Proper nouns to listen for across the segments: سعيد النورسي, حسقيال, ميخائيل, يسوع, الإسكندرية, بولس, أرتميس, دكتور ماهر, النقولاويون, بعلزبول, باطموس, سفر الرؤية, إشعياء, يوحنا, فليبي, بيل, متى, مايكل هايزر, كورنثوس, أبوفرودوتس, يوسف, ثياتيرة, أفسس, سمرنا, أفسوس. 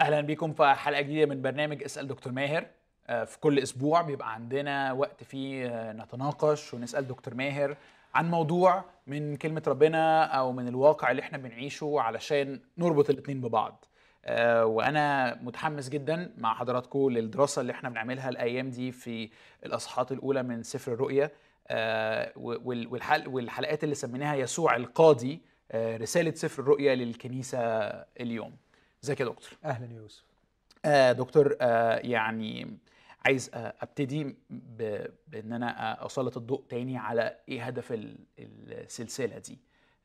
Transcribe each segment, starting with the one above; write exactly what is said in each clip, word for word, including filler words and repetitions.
اهلا بكم في حلقه جديده من برنامج اسال دكتور ماهر. في كل اسبوع بيبقى عندنا وقت فيه نتناقش ونسال دكتور ماهر عن موضوع من كلمه ربنا او من الواقع اللي احنا بنعيشه علشان نربط الاثنين ببعض. وانا متحمس جدا مع حضراتكم للدراسه اللي احنا بنعملها الايام دي في الاصحاحات الاولى من سفر الرؤية والحلقات اللي سميناها يسوع القاضي، رساله سفر الرؤية للكنيسه اليوم. ازيك يا دكتور؟ اهلا يا يوسف. آه دكتور، آه يعني عايز آه ابتدي بان انا اسلط الضوء تاني على ايه هدف السلسله دي.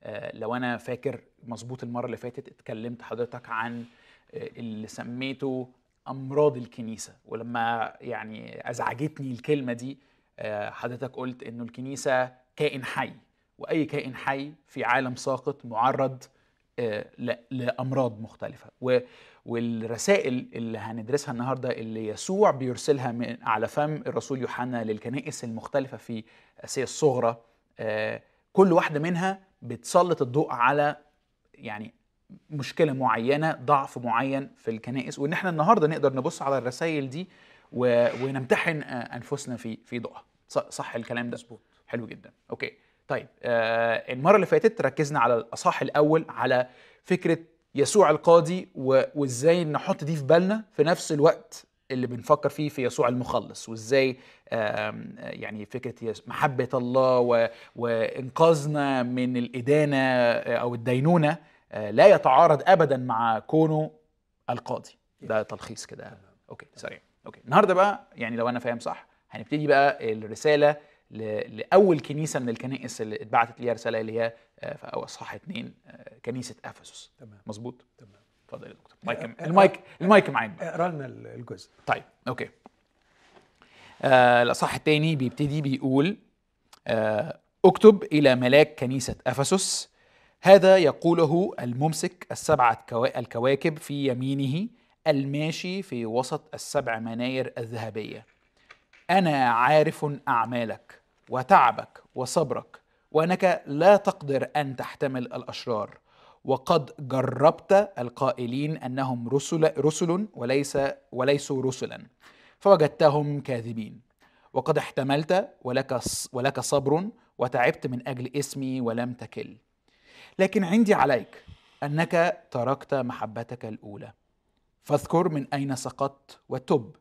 آه لو انا فاكر مظبوط المره اللي فاتت اتكلمت حضرتك عن آه اللي سميته امراض الكنيسه، ولما يعني ازعجتني الكلمه دي آه حضرتك قلت انه الكنيسه كائن حي، واي كائن حي في عالم ساقط معرض لأمراض مختلفة. والرسائل اللي هندرسها النهاردة اللي يسوع بيرسلها من على فم الرسول يوحنا للكنائس المختلفة في آسيا الصغرى، كل واحدة منها بتسلط الضوء على يعني مشكلة معينة، ضعف معين في الكنائس، وإن احنا النهاردة نقدر نبص على الرسائل دي ونمتحن أنفسنا في في ضوءها. صح الكلام ده؟ مظبوط. حلو جدا. أوكي طيب، آه المرة اللي فاتت ركزنا على الأصحاح الأول على فكرة يسوع القاضي وإزاي نحط دي في بالنا في نفس الوقت اللي بنفكر فيه في يسوع المخلص، وإزاي آه يعني فكرة محبة الله وإنقاذنا من الإدانة أو الدينونة آه لا يتعارض أبدا مع كونه القاضي. ده تلخيص كده أوكي سريع. أوكي النهاردة بقى يعني لو أنا فاهم صح هنبتدي بقى الرسالة لأول كنيسة من الكنائس اللي اتبعتت ليها رسالة، اللي هي في أصحاح اتنين كنيسة أفسوس. تمام مظبوط؟ تمام. اتفضل يا دكتور. المايك المايك المايك معاك بقى، اقرا لنا الجزء. طيب اوكي. آه الأصحاح التاني بيبتدي بيقول آه اكتب إلى ملاك كنيسة أفسوس، هذا يقوله الممسك السبعة الكواكب في يمينه، الماشي في وسط السبع مناير الذهبية. أنا عارف أعمالك وتعبك وصبرك، وأنك لا تقدر أن تحتمل الأشرار، وقد جربت القائلين أنهم رسل, رسل وليس وليسوا رسلا، فوجدتهم كاذبين. وقد احتملت ولك, ولك صبر، وتعبت من أجل اسمي ولم تكل. لكن عندي عليك أنك تركت محبتك الأولى. فاذكر من أين سقطت وتب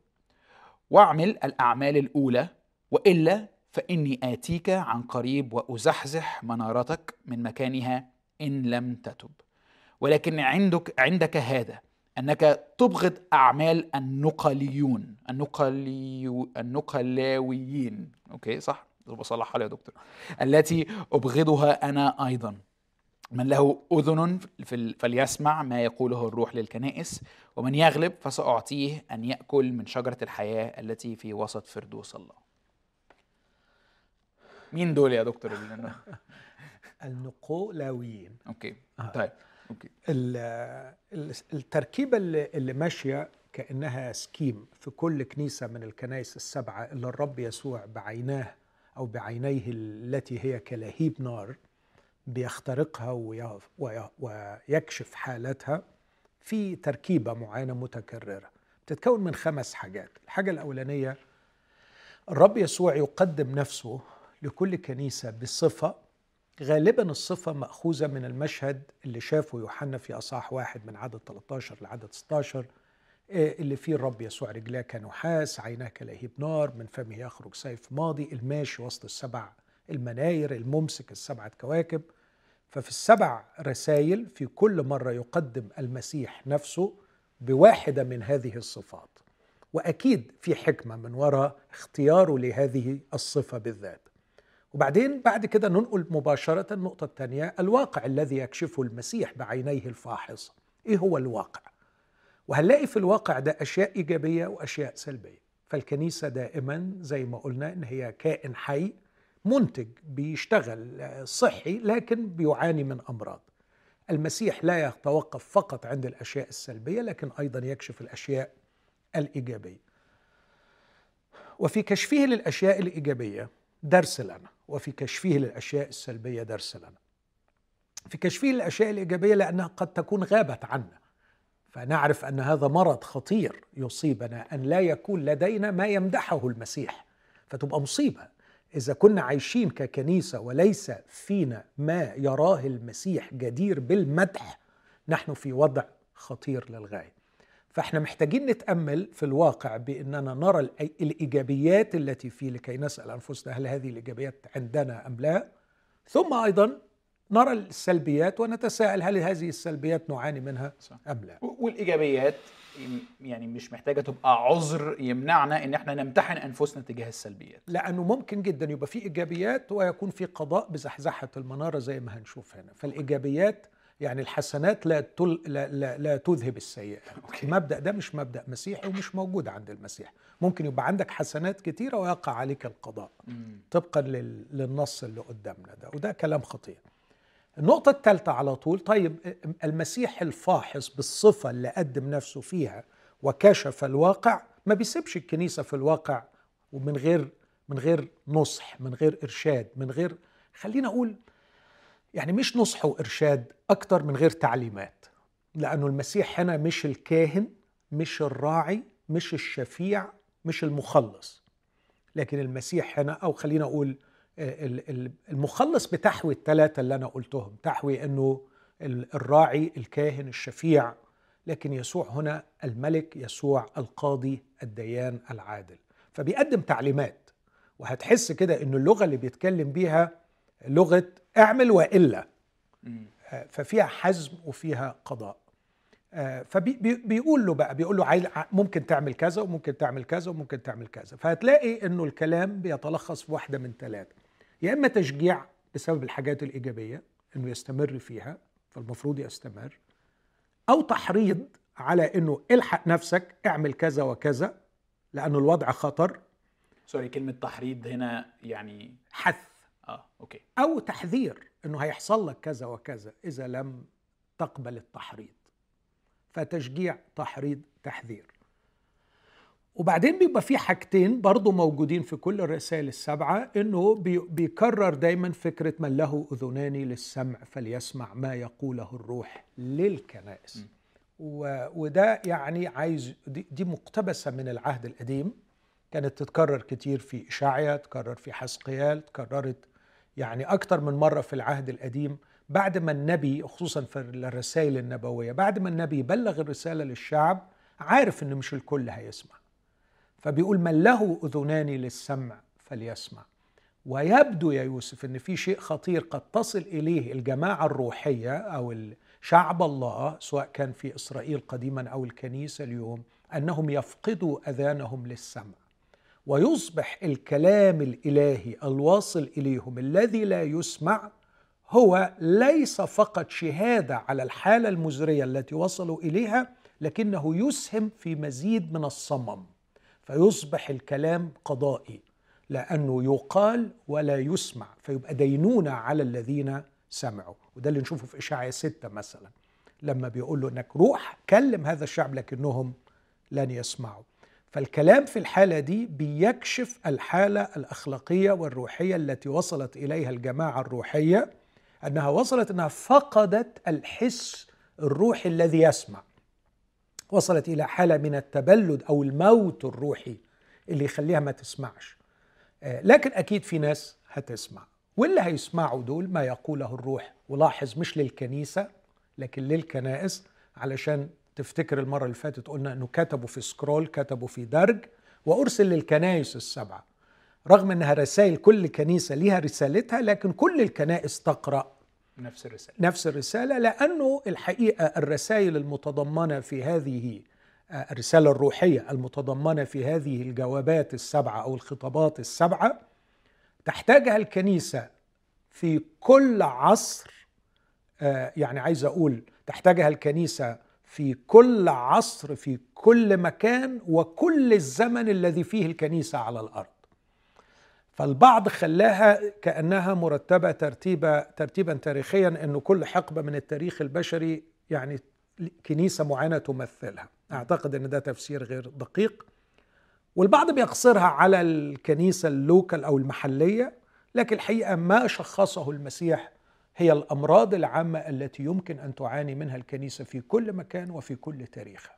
واعمل الأعمال الأولى، وإلا فإني آتيك عن قريب وأزحزح منارتك من مكانها إن لم تتب. ولكن عندك عندك هذا، أنك تبغض أعمال النقليون النقلي النقلاويين. أوكي صح، بصلحها يا دكتور. التي أبغضها أنا أيضا. من له أذن فليسمع ما يقوله الروح للكنائس، ومن يغلب فسأعطيه أن يأكل من شجرة الحياة التي في وسط فردوس الله. مين دول يا دكتور؟ النقولاويين. أوكي طيب. أوكي. التركيبة اللي ماشية كأنها سكيم في كل كنيسة من الكنائس السبعة اللي الرب يسوع بعيناه أو بعينيه التي هي كلهيب نار بيخترقها ويكشف حالتها، في تركيبة معينة متكررة بتتكون من خمس حاجات. الحاجة الأولانية، الرب يسوع يقدم نفسه لكل كنيسة بصفة، غالبا الصفة مأخوذة من المشهد اللي شافه يوحنا في أصحاح واحد من عدد ثلاثة عشر لعدد ستة عشر، اللي فيه الرب يسوع رجلاه كنحاس، عيناه كلهيب نار، من فمه يخرج سيف ماضي، الماشي وسط السبع المناير، الممسك السبعة كواكب. ففي السبع رسائل في كل مرة يقدم المسيح نفسه بواحدة من هذه الصفات، وأكيد في حكمة من وراء اختياره لهذه الصفة بالذات. وبعدين بعد كده ننقل مباشرة النقطة الثانية، الواقع الذي يكشفه المسيح بعينيه الفاحصة. إيه هو الواقع؟ وهنلاقي في الواقع ده أشياء إيجابية وأشياء سلبية. فالكنيسة دائما زي ما قلنا إن هي كائن حي منتج بيشتغل صحي، لكن بيعاني من أمراض. المسيح لا يتوقف فقط عند الأشياء السلبية، لكن أيضا يكشف الأشياء الإيجابية. وفي كشفه للأشياء الإيجابية درس لنا، وفي كشفه للأشياء السلبية درس لنا. في كشفه للأشياء الإيجابية لأنها قد تكون غابت عنا، فنعرف أن هذا مرض خطير يصيبنا، أن لا يكون لدينا ما يمدحه المسيح، فتبقى مصيبة. إذا كنا عايشين ككنيسة وليس فينا ما يراه المسيح جدير بالمدح، نحن في وضع خطير للغاية. فإحنا محتاجين نتأمل في الواقع بأننا نرى الإيجابيات التي فيه لكي نسأل أنفسنا هل هذه الإيجابيات عندنا أم لا، ثم أيضا نرى السلبيات ونتساءل هل هذه السلبيات نعاني منها أم لا. والإيجابيات يعني مش محتاجة تبقى عذر يمنعنا إن احنا نمتحن أنفسنا تجاه السلبيات، لأنه ممكن جدا يبقى في إيجابيات ويكون في قضاء بزحزحة المنارة زي ما هنشوف هنا. فالإيجابيات يعني الحسنات لا, تل... لا, لا, لا تذهب السيئة. المبدأ ده مش مبدأ مسيحي ومش موجود عند المسيح. ممكن يبقى عندك حسنات كتيرة ويقع عليك القضاء مم. طبقا لل... للنص اللي قدامنا ده، وده كلام خطير. النقطة الثالثة على طول، طيب المسيح الفاحص بالصفة اللي قدم نفسه فيها وكشف الواقع ما بيسيبش الكنيسة في الواقع ومن غير من غير نصح، من غير إرشاد، من غير، خلينا أقول يعني مش نصح وإرشاد أكتر من غير تعليمات، لأنه المسيح هنا مش الكاهن، مش الراعي، مش الشفيع، مش المخلص، لكن المسيح هنا، أو خلينا أقول المخلص بتحوي الثلاثة اللي أنا قلتهم، تحوي أنه الراعي، الكاهن، الشفيع، لكن يسوع هنا الملك، يسوع القاضي، الديان العادل، فبيقدم تعليمات. وهتحس كده أنه اللغة اللي بيتكلم بيها لغة اعمل وإلا، ففيها حزم وفيها قضاء. فبيقول له بقى، بيقول له ممكن تعمل كذا وممكن تعمل كذا وممكن تعمل كذا. فهتلاقي انه الكلام بيتلخص في واحده من ثلاثه، يا اما تشجيع بسبب الحاجات الايجابيه انه يستمر فيها فالمفروض يستمر، او تحريض على انه الحق نفسك اعمل كذا وكذا لانه الوضع خطر. سوري، كلمه تحريض هنا يعني حث. اه اوكي. او تحذير انه هيحصل لك كذا وكذا اذا لم تقبل التحريض. فتشجيع، تحريض، تحذير. وبعدين بيبقى في حاجتين برضو موجودين في كل الرسائل السبعة، انه بيكرر دايما فكرة من له اذنان للسمع فليسمع ما يقوله الروح للكنائس. وده يعني عايز، دي, دي مقتبسة من العهد القديم، كانت تتكرر كتير في إشعياء، تكرر في حسقيال، تكررت يعني أكتر من مرة في العهد القديم. بعد ما النبي، خصوصا في الرسائل النبوية، بعد ما النبي بلغ الرسالة للشعب عارف إن مش الكل هيسمع، فبيقول من له أذنان للسمع فليسمع. ويبدو يا يوسف إن في شيء خطير قد تصل إليه الجماعة الروحية أو شعب الله، سواء كان في إسرائيل قديما أو الكنيسة اليوم، أنهم يفقدوا أذانهم للسمع، ويصبح الكلام الإلهي الواصل إليهم الذي لا يسمع هو ليس فقط شهادة على الحالة المزرية التي وصلوا إليها، لكنه يسهم في مزيد من الصمم، فيصبح الكلام قضائي لأنه يقال ولا يسمع، فيبقى دينونة على الذين سمعوا. وده اللي نشوفه في إشعياء ستة مثلا، لما بيقول له إنك روح كلم هذا الشعب لكنهم لن يسمعوا. فالكلام في الحالة دي بيكشف الحالة الأخلاقية والروحية التي وصلت إليها الجماعة الروحية، أنها وصلت أنها فقدت الحس الروحي الذي يسمع، وصلت إلى حالة من التبلد أو الموت الروحي اللي يخليها ما تسمعش. لكن أكيد في ناس هتسمع، واللي هيسمعوا دول ما يقوله الروح. ولاحظ مش للكنيسة لكن للكنائس، علشان تفتكر المرة اللي فاتت قلنا أنه كتبوا في سكرول، كتبوا في درج، وأرسل للكنائس السبعة، رغم أنها رسائل كل كنيسة ليها رسالتها، لكن كل الكنائس تقرأ نفس الرسالة نفس الرسالة لأنه الحقيقة الرسائل المتضمنة في هذه الرسالة الروحية المتضمنة في هذه الجوابات السبعة أو الخطابات السبعة تحتاجها الكنيسة في كل عصر. يعني عايز أقول تحتاجها الكنيسة في كل عصر، في كل مكان، وكل الزمن الذي فيه الكنيسة على الأرض. فالبعض خلاها كأنها مرتبة ترتيبة ترتيبا تاريخيا، أنه كل حقبة من التاريخ البشري يعني كنيسة معينة تمثلها. أعتقد أن ده تفسير غير دقيق، والبعض بيقصرها على الكنيسة اللوكال أو المحلية، لكن الحقيقة ما شخصه المسيح هي الأمراض العامة التي يمكن أن تعاني منها الكنيسة في كل مكان وفي كل تاريخها.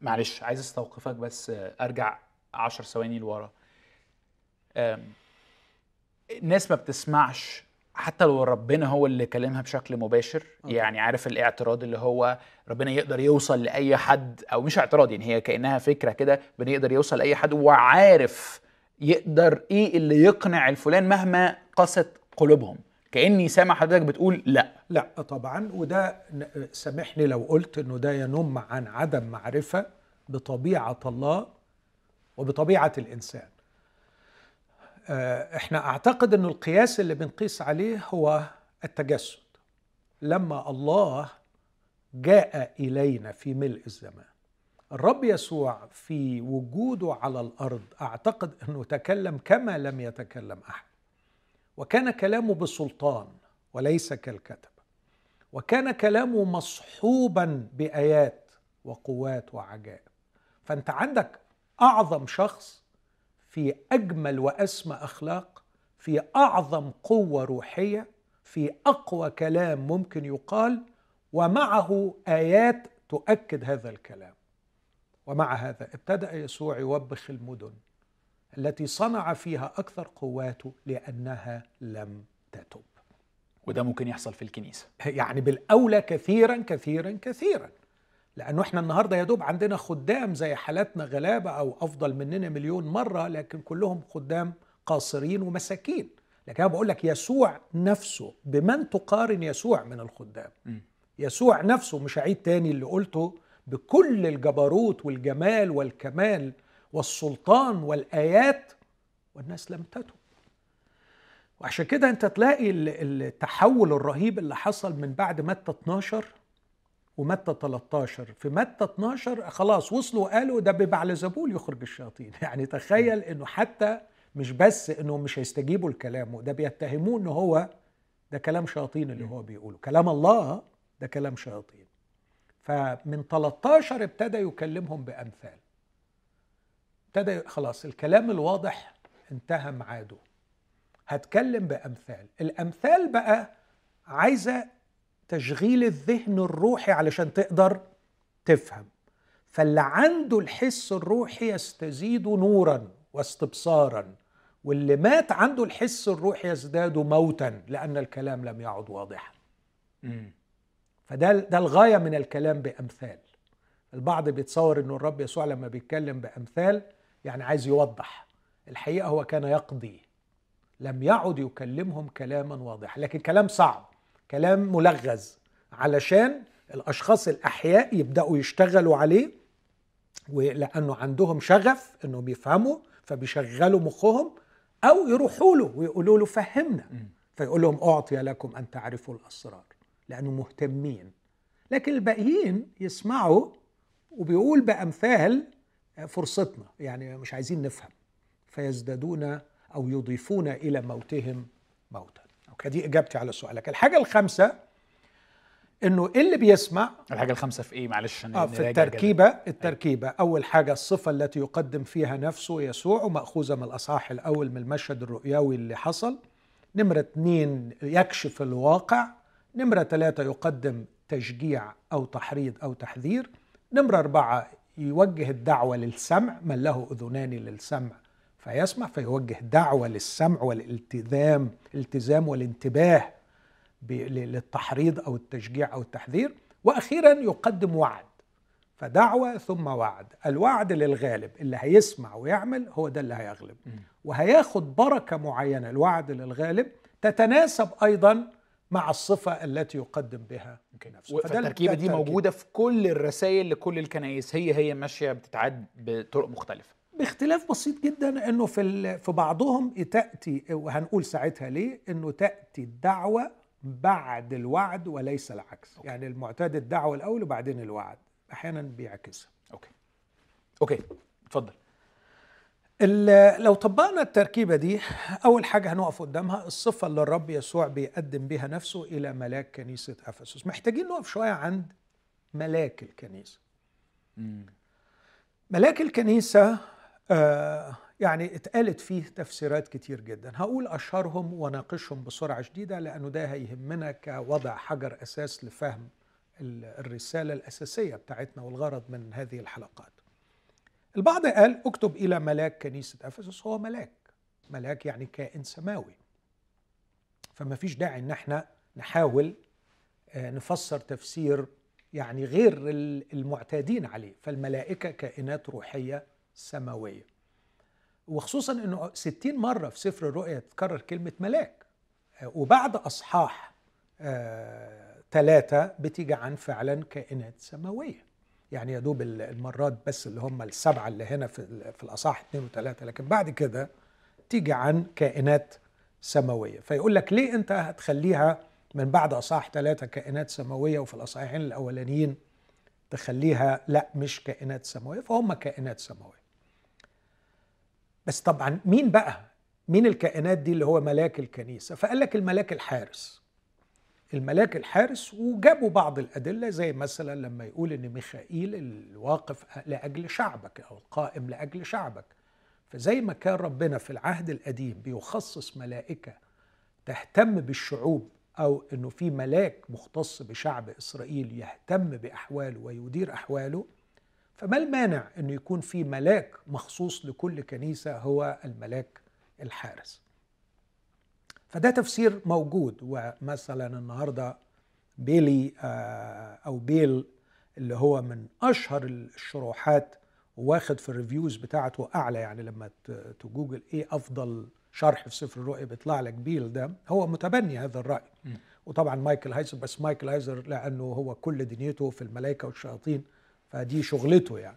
معلش عايز استوقفك بس أرجع عشر ثواني لورا. الناس ما بتسمعش حتى لو ربنا هو اللي كلمها بشكل مباشر. أوكي. يعني عارف الاعتراض اللي هو ربنا يقدر يوصل لأي حد، أو مش اعتراض يعني، هي كأنها فكرة كده، ربنا يقدر يوصل لأي حد وعارف يقدر إيه اللي يقنع الفلان مهما قست قلوبهم. كأني سامع حضرتك بتقول لا لا طبعا، وده سامحني لو قلت انه ده ينم عن عدم معرفة بطبيعة الله وبطبيعة الإنسان. احنا اعتقد انه القياس اللي بنقيس عليه هو التجسد، لما الله جاء إلينا في ملء الزمان. الرب يسوع في وجوده على الأرض اعتقد انه تكلم كما لم يتكلم أحد، وكان كلامه بسلطان وليس كالكتب، وكان كلامه مصحوبا بآيات وقوات وعجائب. فأنت عندك أعظم شخص في أجمل وأسمى أخلاق، في أعظم قوة روحية، في أقوى كلام ممكن يقال، ومعه آيات تؤكد هذا الكلام. ومع هذا ابتدأ يسوع يوبخ المدن التي صنع فيها أكثر قواته لأنها لم تتب. وده ممكن يحصل في الكنيسة يعني بالأولى كثيرا كثيرا كثيرا، لأنه احنا النهاردة يدوب عندنا خدام زي حالاتنا غلابة أو أفضل مننا مليون مرة، لكن كلهم خدام قاصرين ومساكين. لكن أنا بقول لك يسوع نفسه، بمن تقارن يسوع من الخدام؟ م. يسوع نفسه، مش هعيد تاني اللي قلته، بكل الجبروت والجمال والكمال والسلطان والآيات، والناس لم تتب. وعشان كده انت تلاقي التحول الرهيب اللي حصل من بعد متى اتناشر ومتى تلتاشر. في متى اتناشر خلاص وصلوا قالوا ده ببعلزبول يخرج الشياطين. يعني تخيل انه حتى مش بس انه مش هيستجيبوا لكلامه، ده بيتهموه انه هو ده كلام شياطين اللي هو بيقوله، كلام الله ده كلام شياطين. فمن تلتاشر ابتدى يكلمهم بأمثال، ابتدى خلاص الكلام الواضح انتهى ميعاده، هتكلم بأمثال. الأمثال بقى عايزة تشغيل الذهن الروحي علشان تقدر تفهم. فاللي عنده الحس الروحي يستزيد نورا واستبصارا، واللي مات عنده الحس الروحي يزداد موتا لأن الكلام لم يعد واضحا. فده ده الغاية من الكلام بأمثال. البعض بيتصور أنه الرب يسوع لما بيتكلم بأمثال يعني عايز يوضح، الحقيقة هو كان يقضي، لم يعد يكلمهم كلاما واضحا، لكن كلام صعب، كلام ملغز، علشان الأشخاص الأحياء يبدأوا يشتغلوا عليه، ولأنه عندهم شغف أنهم يفهموا فبيشغلوا مخهم، أو يروحوا له ويقولوا له فهمنا، فيقول لهم أعطي لكم أن تعرفوا الأسرار، لأنه مهتمين. لكن الباقيين يسمعوا وبيقول بأمثال فرصتنا، يعني مش عايزين نفهم، فيزدادون أو يضيفون إلى موتهم موتا. دي إجابتي على سؤالك. الحاجة الخامسة إنه اللي بيسمع. الحاجة الخامسة في إيه معلش؟ آه في التركيبة جدا. التركيبة أول حاجة الصفة التي يقدم فيها نفسه يسوع، ومأخوذة من الأصحاح الأول من المشهد الرؤيوي اللي حصل. نمرة اتنين يكشف الواقع. نمرة ثلاثة يقدم تشجيع أو تحريض أو تحذير. نمرة أربعة يوجه الدعوة للسمع، من له أذنان للسمع فيسمع، فيوجه دعوة للسمع والالتزام التزام والانتباه للتحريض أو التشجيع أو التحذير. وأخيرا يقدم وعد، فدعوة ثم وعد. الوعد للغالب، اللي هيسمع ويعمل هو ده اللي هيغلب وهياخد بركة معينة. الوعد للغالب تتناسب أيضا مع الصفة التي يقدم بها نفسه. فالتركيبة دي موجودة في كل الرسائل لكل الكنائس، هي هي ماشية بتتعد بطرق مختلفة، باختلاف بسيط جدا انه في في بعضهم تأتي، وهنقول ساعتها ليه، انه تأتي الدعوة بعد الوعد وليس العكس. أوكي. يعني المعتاد الدعوة الأول وبعدين الوعد، أحيانا بيعكسها. أوكي أوكي اتفضل. لو طبقنا التركيبة دي، أول حاجة هنقف قدامها الصفة اللي الرب يسوع بيقدم بها نفسه إلى ملاك كنيسة أفسوس. محتاجين نقف شوية عند ملاك الكنيسة. مم. ملاك الكنيسة يعني اتقالت فيه تفسيرات كتير جدا. هقول أشهرهم وناقشهم بسرعة شديدة لأنه ده هيهمنا كوضع حجر أساس لفهم الرسالة الأساسية بتاعتنا والغرض من هذه الحلقات. البعض قال اكتب إلى ملاك كنيسة أفسس. هو ملاك، ملاك يعني كائن سماوي، فما فيش داعي ان احنا نحاول نفسر تفسير يعني غير المعتادين عليه. فالملائكة كائنات روحية سماوية، وخصوصا انه ستين مرة في سفر الرؤية تتكرر كلمة ملاك، وبعد أصحاح ثلاثة بتيجي عن فعلا كائنات سماوية، يعني يدوب المرات بس اللي هم السبعة اللي هنا في, في الأصحاح اثنين وثلاثة، لكن بعد كده تيجي عن كائنات سماوية. فيقول لك ليه أنت هتخليها من بعد أصحاح ثلاثة كائنات سماوية وفي الأصحاحين الأولانيين تخليها لا مش كائنات سماوية؟ فهم كائنات سماوية. بس طبعا مين بقى؟ مين الكائنات دي اللي هو ملاك الكنيسة؟ فقال لك الملاك الحارس، الملاك الحارس. وجابوا بعض الأدلة زي مثلا لما يقول إن ميخائيل الواقف لأجل شعبك أو القائم لأجل شعبك. فزي ما كان ربنا في العهد القديم بيخصص ملائكة تهتم بالشعوب، أو أنه في ملاك مختص بشعب إسرائيل يهتم بأحواله ويدير أحواله، فما المانع أنه يكون في ملاك مخصوص لكل كنيسة هو الملاك الحارس. فده تفسير موجود. ومثلا النهاردة بيلي أو بيل اللي هو من أشهر الشروحات، واخد في الريفيوز بتاعته أعلى، يعني لما تجوجل إيه أفضل شرح في سفر الرؤية بيطلع لك بيل، ده هو متبني هذا الرأي. م. وطبعا مايكل هايزر، بس مايكل هايزر لأنه هو كل دنيته في الملائكة والشياطين فدي شغلته يعني.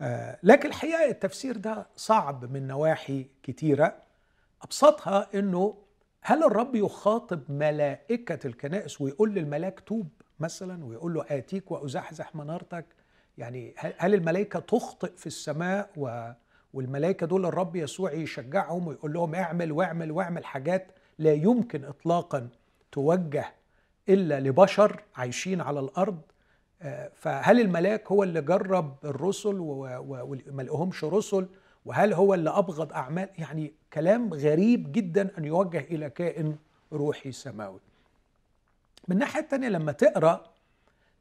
آه لكن الحقيقة التفسير ده صعب من نواحي كتيرة. أبسطها إنه هل الرب يخاطب ملائكة الكنائس ويقول للملاك توب مثلا، ويقول له آتيك وأزحزح منارتك؟ يعني هل الملائكة تخطئ في السماء و... والملائكة دول الرب يسوع يشجعهم ويقول لهم اعمل واعمل واعمل حاجات لا يمكن إطلاقا توجه إلا لبشر عايشين على الأرض؟ فهل الملاك هو اللي جرب الرسل وما لقوهمش رسل؟ وهل هو اللي أبغض أعمال؟ يعني كلام غريب جدا أن يوجه إلى كائن روحي سماوي. من ناحية تانية لما تقرأ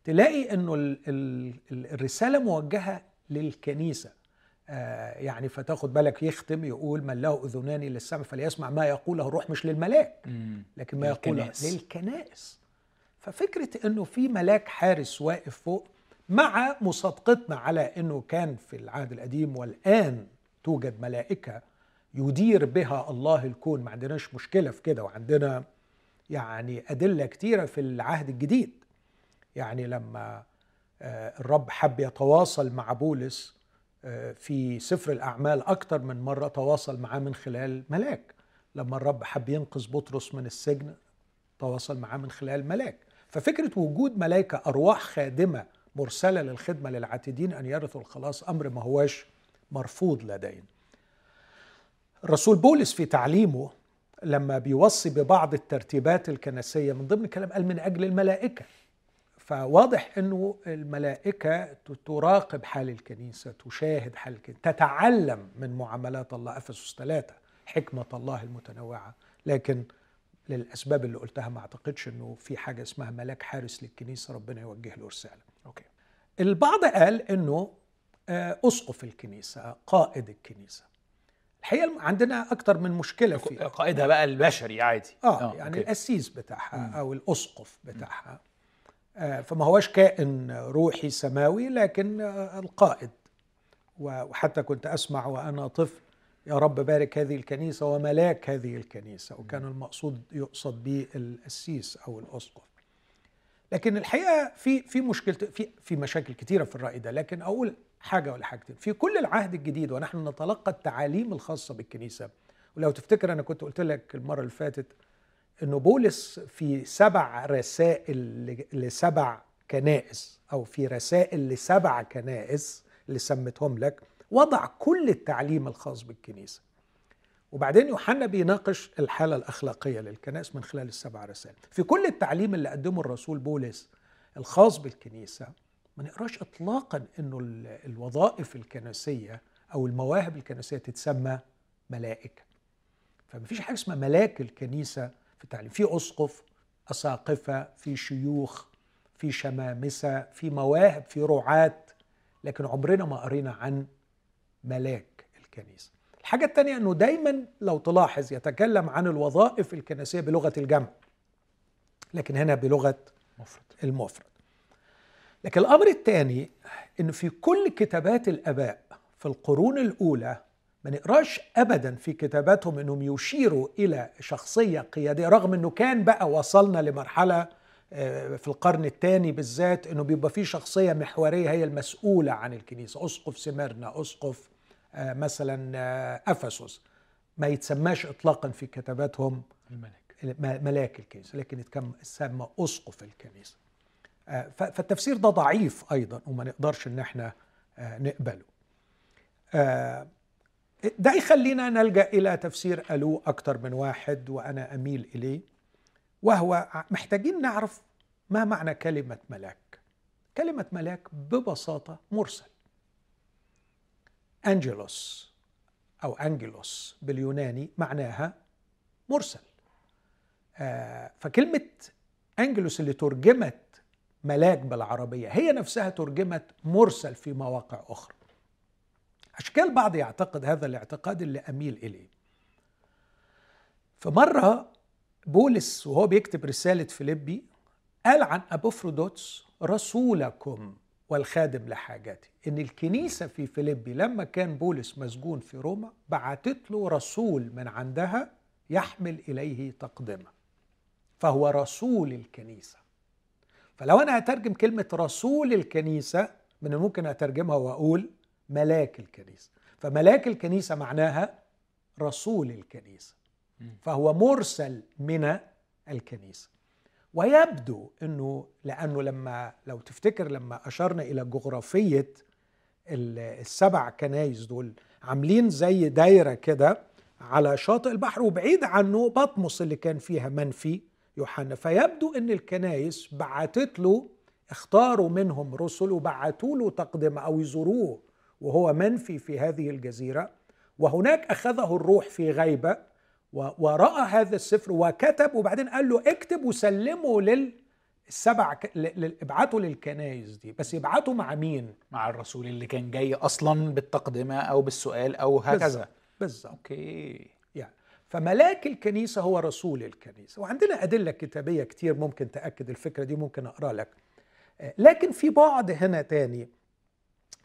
تلاقي أنه الرسالة موجهة للكنيسة، يعني فتاخد بالك يختم يقول من له أذنان للسمع فليسمع ما يقوله الروح، مش للملاك لكن ما يقوله للكنائس. ففكرة أنه في ملاك حارس واقف فوق، مع مصادقتنا على أنه كان في العهد القديم والآن توجد ملائكة يدير بها الله الكون، ما عندناش مشكلة في كده، وعندنا يعني أدلة كتيرة في العهد الجديد. يعني لما الرب حب يتواصل مع بولس في سفر الأعمال أكتر من مرة تواصل معاه من خلال ملاك، لما الرب حب ينقذ بطرس من السجن تواصل معاه من خلال ملاك. ففكرة وجود ملائكة أرواح خادمة مرسلة للخدمة للعاتدين أن يرثوا الخلاص أمر ما هواش مرفوض لدينا. الرسول بولس في تعليمه لما بيوصي ببعض الترتيبات الكنسية من ضمن الكلام قال من أجل الملائكة. فواضح أنه الملائكة تراقب حال الكنيسة، تشاهد حال الكنيسة، تتعلم من معاملات الله. أفسس ثلاثة حكمة الله المتنوعة. لكن للأسباب اللي قلتها ما أعتقدش أنه في حاجة اسمها ملاك حارس للكنيسة ربنا يوجه له رسالة. أوكي. البعض قال أنه أسقف الكنيسة، قائد الكنيسة. الحقيقة عندنا أكتر من مشكلة فيها. قائدها بقى البشري عادي. آه, آه يعني أوكي. الأسيس بتاعها أو الأسقف بتاعها. م. فما هواش كائن روحي سماوي لكن القائد. وحتى كنت أسمع وأنا طفل يا رب بارك هذه الكنيسة وملاك هذه الكنيسة، وكان المقصود يقصد به القسيس أو الأسقف. لكن الحقيقة في في مشكلة في في مشاكل كتيرة في الرأي ده، لكن أقول حاجة ولا حاجتين. في كل العهد الجديد ونحن نتلقى التعاليم الخاصة بالكنيسة، ولو تفتكر أنا كنت قلت لك المرة اللي فاتت إنه بولس في سبع رسائل لسبع كنائس، أو في رسائل لسبع كنائس اللي سمتهم لك، وضع كل التعليم الخاص بالكنيسة. وبعدين يوحنا بيناقش الحالة الأخلاقية للكنائس من خلال السبع رسائل. في كل التعليم اللي قدمه الرسول بولس الخاص بالكنيسة ما نقراش إطلاقا إنه الوظائف الكنسية أو المواهب الكنسية تتسمى ملائكة. فمفيش حاجة اسمها ملاك الكنيسة في التعليم. في أسقف، أساقفة، في شيوخ، في شمامسة، في مواهب، في رعاة، لكن عمرنا ما قرينا عن ملاك الكنيسة. الحاجة التانية أنه دايما لو تلاحظ يتكلم عن الوظائف الكنسية بلغة الجمع، لكن هنا بلغة المفرد. لكن الأمر الثاني أنه في كل كتابات الآباء في القرون الأولى ما نقراش أبدا في كتاباتهم أنهم يشيروا إلى شخصية قيادية، رغم أنه كان بقى وصلنا لمرحلة في القرن الثاني بالذات أنه بيبقى فيه شخصية محورية هي المسؤولة عن الكنيسة، أسقف سمرنا، أسقف مثلا أفسوس. ما يتسماش إطلاقا في كتاباتهم الملك ملاك الكنيسة، لكن يتسمى أسقف الكنيسة. فالتفسير ده ضعيف أيضا وما نقدرش أن احنا نقبله. ده يخلينا نلجأ إلى تفسير قالوه أكتر من واحد وأنا أميل إليه، وهو محتاجين نعرف ما معنى كلمة ملاك. كلمة ملاك ببساطة مرسل. أنجلوس أو أنجلوس باليوناني معناها مرسل. فكلمة أنجلوس اللي ترجمت ملاك بالعربية هي نفسها ترجمت مرسل في مواقع أخرى. عشان كده البعض يعتقد هذا الاعتقاد اللي أميل إليه. فمرة بولس وهو بيكتب رسالة فليبي قال عن أبوفرودوتس رسولكم والخادم لحاجاتي، إن الكنيسة في فليبي لما كان بولس مسجون في روما بعتت له رسول من عندها يحمل إليه تقدمة، فهو رسول الكنيسة. فلو أنا هترجم كلمة رسول الكنيسة من الممكن أترجمها وأقول ملاك الكنيسة. فملاك الكنيسة معناها رسول الكنيسة، فهو مرسل من الكنيسة. ويبدو أنه لأنه لما لو تفتكر لما أشرنا إلى جغرافية السبع كنايس دول عاملين زي دايرة كده على شاطئ البحر وبعيد عنه باطموس اللي كان فيها منفي يوحنا. فيبدو أن الكنايس بعتت له، اختاروا منهم رسل وبعتوا له تقدمة أو يزوروه وهو منفي في هذه الجزيرة، وهناك أخذه الروح في غيبة ورأى هذا السفر وكتب، وبعدين قال له اكتب وسلمه للسبع ك... لل... ابعته للكنايس دي. بس يبعته مع مين؟ مع الرسول اللي كان جاي أصلا بالتقدمة أو بالسؤال أو هكذا. بالظبط. أوكي. يعني فملاك الكنيسة هو رسول الكنيسة. وعندنا أدلة كتابية كتير ممكن تأكد الفكرة دي، ممكن أقرأ لك. لكن في بعد هنا تاني،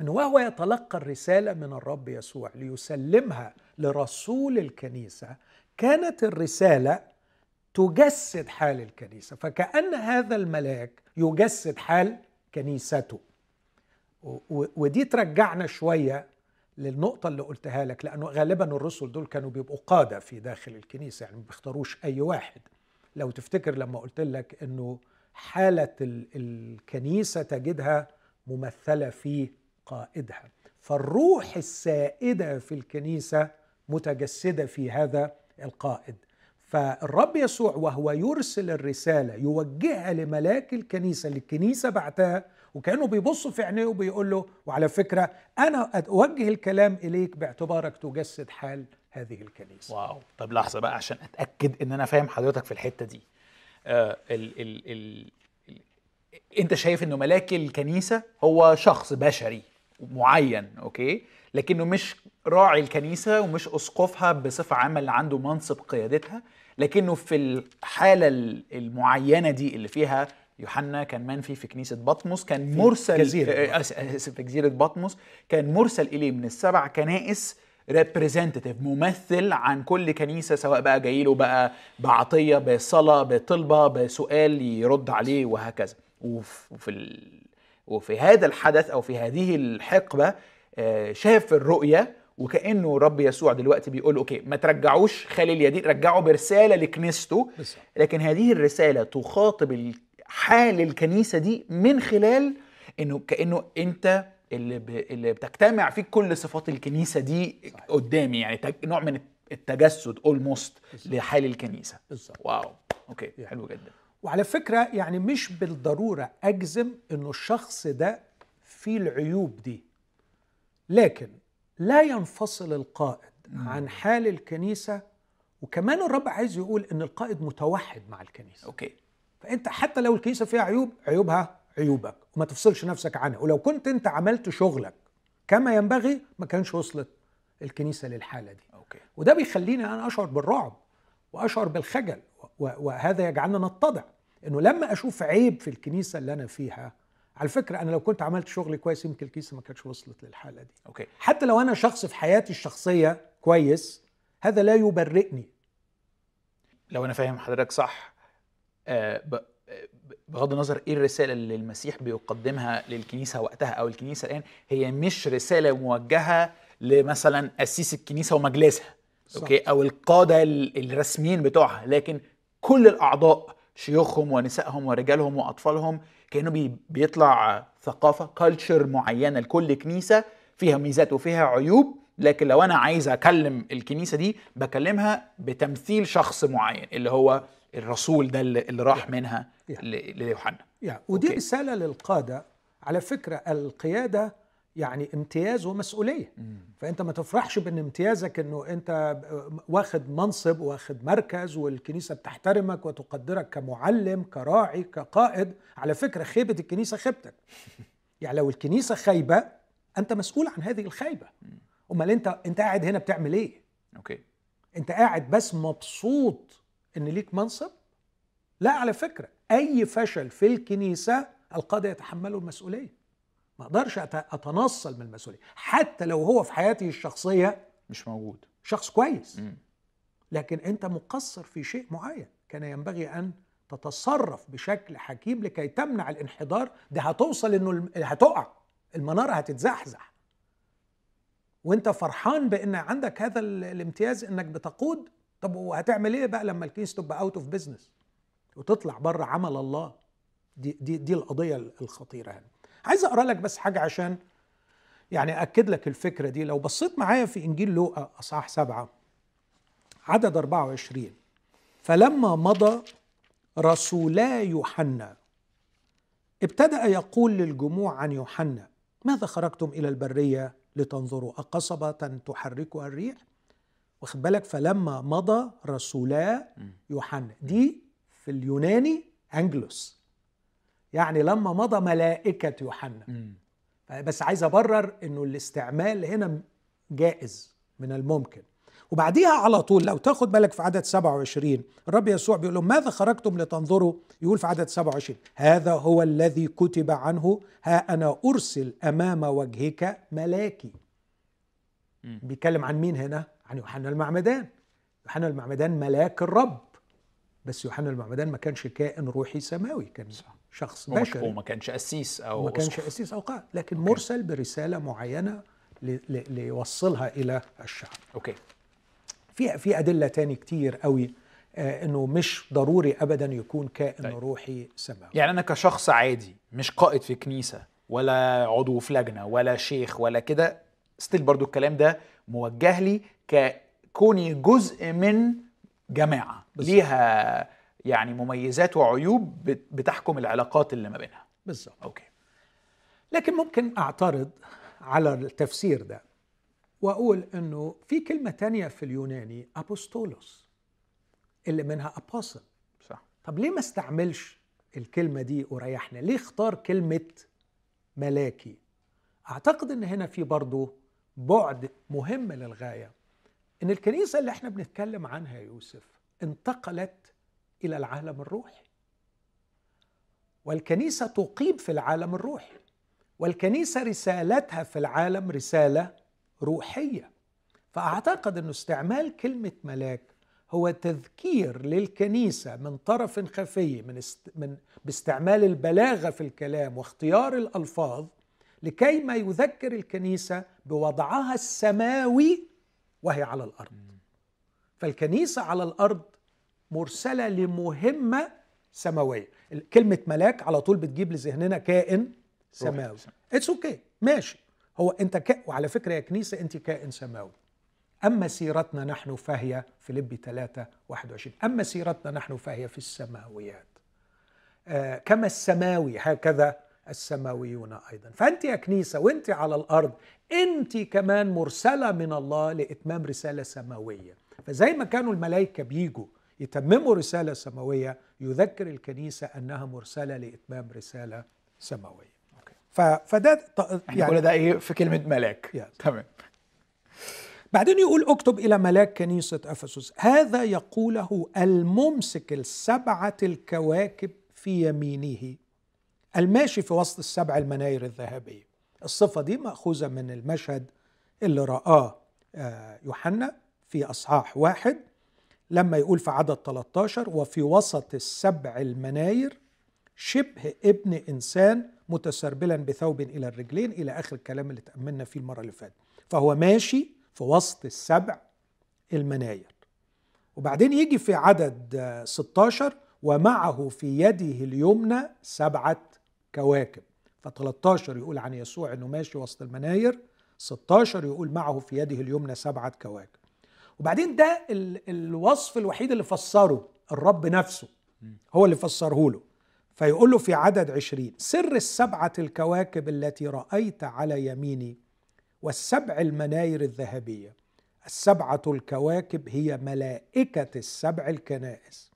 أنه وهو يتلقى الرسالة من الرب يسوع ليسلمها لرسول الكنيسة، كانت الرسالة تجسد حال الكنيسة، فكأن هذا الملاك يجسد حال كنيسته. ودي ترجعنا شوية للنقطة اللي قلتها لك، لأنه غالبا الرسل دول كانوا بيبقوا قادة في داخل الكنيسة، يعني ما بيختاروش أي واحد. لو تفتكر لما قلت لك أنه حالة الكنيسة تجدها ممثلة في قائدها، فالروح السائدة في الكنيسة متجسدة في هذا القائد. فالرب يسوع وهو يرسل الرسالة يوجهها لملاك الكنيسة اللي الكنيسة بعتها، وكأنه بيبص في عينيه وبيقول له وعلى فكرة أنا أوجه الكلام إليك باعتبارك تجسد حال هذه الكنيسة. واو. طب لحظة بقى عشان أتأكد إن أنا فاهم حضرتك في الحتة دي. آه ال ال ال ال أنت شايف إنه ملاك الكنيسة هو شخص بشري معين، أوكي، لكنه مش راعي الكنيسة ومش أسقفها بصفة عامة اللي عنده منصب قيادتها، لكنه في الحالة المعينة دي اللي فيها يوحنا كان منفي في كنيسة باطموس، كان مرسل جزيرة. في جزيرة باطموس كان مرسل إليه من السبع كنائس ريبريزنتيف، ممثل عن كل كنيسة، سواء بقى جايله بقى بعطية، بصلاة، بطلبة، بسؤال يرد عليه وهكذا. وفي ال... وفي هذا الحدث أو في هذه الحقبة شاف الرؤية، وكأنه رب يسوع دلوقتي بيقول اوكي ما ترجعوش خالي اليدين، رجعوا برسالة لكنيسته، لكن هذه الرسالة تخاطب حال الكنيسة دي من خلال انه كأنه انت اللي بتجتمع فيك كل صفات الكنيسة دي. صحيح. قدامي، يعني نوع من التجسد almost لحال الكنيسة. بالزبط. واو. اوكي يعني. حلو جدا. وعلى فكرة يعني مش بالضرورة أجزم انه الشخص ده فيه العيوب دي، لكن لا ينفصل القائد عن حال الكنيسة. وكمان الرب عايز يقول إن القائد متوحد مع الكنيسة. أوكي. فأنت حتى لو الكنيسة فيها عيوب، عيوبها عيوبك وما تفصلش نفسك عنها. ولو كنت أنت عملت شغلك كما ينبغي ما كانش وصلت الكنيسة للحالة دي. أوكي. وده بيخليني أنا أشعر بالرعب وأشعر بالخجل، وهذا يجعلنا نتضع إنه لما أشوف عيب في الكنيسة اللي أنا فيها، على فكرة أنا لو كنت عملت شغلي كويس يمكن الكنيسة ما كانتش وصلت للحالة دي. أوكي. حتى لو أنا شخص في حياتي الشخصية كويس، هذا لا يبرئني. لو أنا فاهم حضرتك صح، آه بغض النظر إيه الرسالة اللي المسيح بيقدمها للكنيسة وقتها أو الكنيسة الآن، هي مش رسالة موجهة لمثلا أسيس الكنيسة ومجلسها. أوكي. أو القادة الرسميين بتوعها، لكن كل الأعضاء، شيوخهم ونسائهم ورجالهم وأطفالهم، كانوا بي بيطلع ثقافة كالتشر معينة لكل كنيسة فيها ميزات وفيها عيوب. لكن لو أنا عايز أكلم الكنيسة دي بكلمها بتمثيل شخص معين اللي هو الرسول ده اللي راح منها ليوحنا. ودي أوكي. رسالة للقادة. على فكرة القيادة يعني امتياز ومسؤولية. مم. فأنت ما تفرحش بأن امتيازك أنه أنت واخد منصب واخد مركز والكنيسة بتحترمك وتقدرك كمعلم كراعي كقائد. على فكرة خيبة الكنيسة خيبتك. يعني لو الكنيسة خايبة أنت مسؤول عن هذه الخيبة. أمال أنت أنت قاعد هنا بتعمل إيه؟ أوكي. أنت قاعد بس مبسوط أن ليك منصب؟ لا، على فكرة أي فشل في الكنيسة القادة يتحملوا المسؤولية. ما اقدرش اتنصل من المسؤوليه، حتى لو هو في حياتي الشخصيه مش موجود شخص كويس. مم. لكن انت مقصر في شيء معين، كان ينبغي ان تتصرف بشكل حكيم لكي تمنع الانحدار ده. هتوصل انه هتقع المناره، هتتزحزح، وانت فرحان بان عندك هذا الامتياز انك بتقود. طب وهتعمل ايه بقى لما الكنيسه تبقى اوت اوف بزنس وتطلع بره عمل الله؟ دي دي دي القضيه الخطيره هنا. عايز اقرا لك بس حاجه عشان يعني اكد لك الفكره دي. لو بصيت معايا في انجيل لوقا اصحاح سبعة عدد أربعة وعشرين، فلما مضى رسولا يوحنا ابتدأ يقول للجموع عن يوحنا، ماذا خرجتم الى البريه لتنظروا؟ اقصبه تحركها الريح؟ واخد بالك؟ فلما مضى رسولا يوحنا دي في اليوناني انجلوس، يعني لما مضى ملائكة يوحنا. مم. بس عايز أبرر إنه الاستعمال هنا جائز من الممكن. وبعديها على طول لو تاخد بالك في عدد سبعة وعشرين الرب يسوع بيقول لهم ماذا خرجتم لتنظروا؟ يقول في عدد سبعة وعشرين هذا هو الذي كتب عنه، ها أنا أرسل أمام وجهك ملاكي. مم. بيكلم عن مين هنا؟ عن يوحنا المعمدان. يوحنا المعمدان ملاك الرب، بس يوحنا المعمدان ما كانش كائن روحي سماوي، كان شخص بشري وما كانش أسيس أو ما كانش أسيس أو قائد، لكن أوكي. مرسل برسالة معينة ليوصلها إلى الشعب. أوكي. في في أدلة تاني كتير قوي آه إنه مش ضروري أبدا يكون كائن طيب. روحي سماوي. يعني أنا كشخص عادي مش قائد في كنيسة ولا عضو في لجنة ولا شيخ ولا كده، ستيل برضو الكلام ده موجه لي ككوني جزء من جماعة ليها يعني مميزات وعيوب بتحكم العلاقات اللي ما بينها. بالظبط. اوكي. لكن ممكن اعترض على التفسير ده واقول انه في كلمه تانية في اليوناني ابوستولوس اللي منها ابوستل. صح. طب ليه ما استعملش الكلمه دي وريحنا؟ ليه اختار كلمه ملاكي؟ اعتقد ان هنا في برضه بعد مهم للغايه، ان الكنيسه اللي احنا بنتكلم عنها يوسف انتقلت إلى العالم الروحي، والكنيسة تقيم في العالم الروحي، والكنيسة رسالتها في العالم رسالة روحية. فأعتقد أن استعمال كلمة ملاك هو تذكير للكنيسة من طرف خفي من است... من... باستعمال البلاغة في الكلام واختيار الألفاظ لكي ما يذكر الكنيسة بوضعها السماوي وهي على الأرض. فالكنيسة على الأرض مرسلة لمهمة سماوية. كلمة ملاك على طول بتجيب لذهننا كائن سماوي. اتس اوكي okay. ماشي. هو انت ك... وعلى فكرة يا كنيسة انت كائن سماوي. اما سيرتنا نحن فهي فليبي ثلاثة واحد وعشرين، اما سيرتنا نحن فهي في السماويات، آه كما السماوي هكذا السماويون أيضا. فأنت يا كنيسة وأنت على الأرض أنت كمان مرسلة من الله لإتمام رسالة سماوية. فزي ما كانوا الملائكة بيجوا يتمموا رسالة سماوية، يذكر الكنيسة أنها مرسلة لإتمام رسالة سماوية. فده يعني ده ايه في كلمه ملاك. yes. تمام. بعدين يقول اكتب الى ملاك كنيسه افسس، هذا يقوله الممسك السبعه الكواكب في يمينه، الماشي في وسط السبع المناير الذهبيه. الصفه دي ماخوذه من المشهد اللي رآه يوحنا في اصحاح واحد لما يقول في عدد ثلاثة عشر وفي وسط السبع المناير شبه ابن انسان متسربلا بثوب إلى الرجلين، إلى آخر الكلام اللي تأملنا فيه المرة اللي فاتت. فهو ماشي في وسط السبع المناير. وبعدين يجي في عدد ستة عشر ومعه في يده اليمنى سبعة كواكب. فتلتاشر يقول عن يسوع أنه ماشي وسط المناير، ستة عشر يقول معه في يده اليمنى سبعة كواكب. وبعدين ده الوصف الوحيد اللي فسره الرب نفسه، هو اللي فسره له. فيقول له في عدد عشرين سر السبعة الكواكب التي رأيت على يميني والسبع المناير الذهبية، السبعة الكواكب هي ملائكة السبع الكنائس،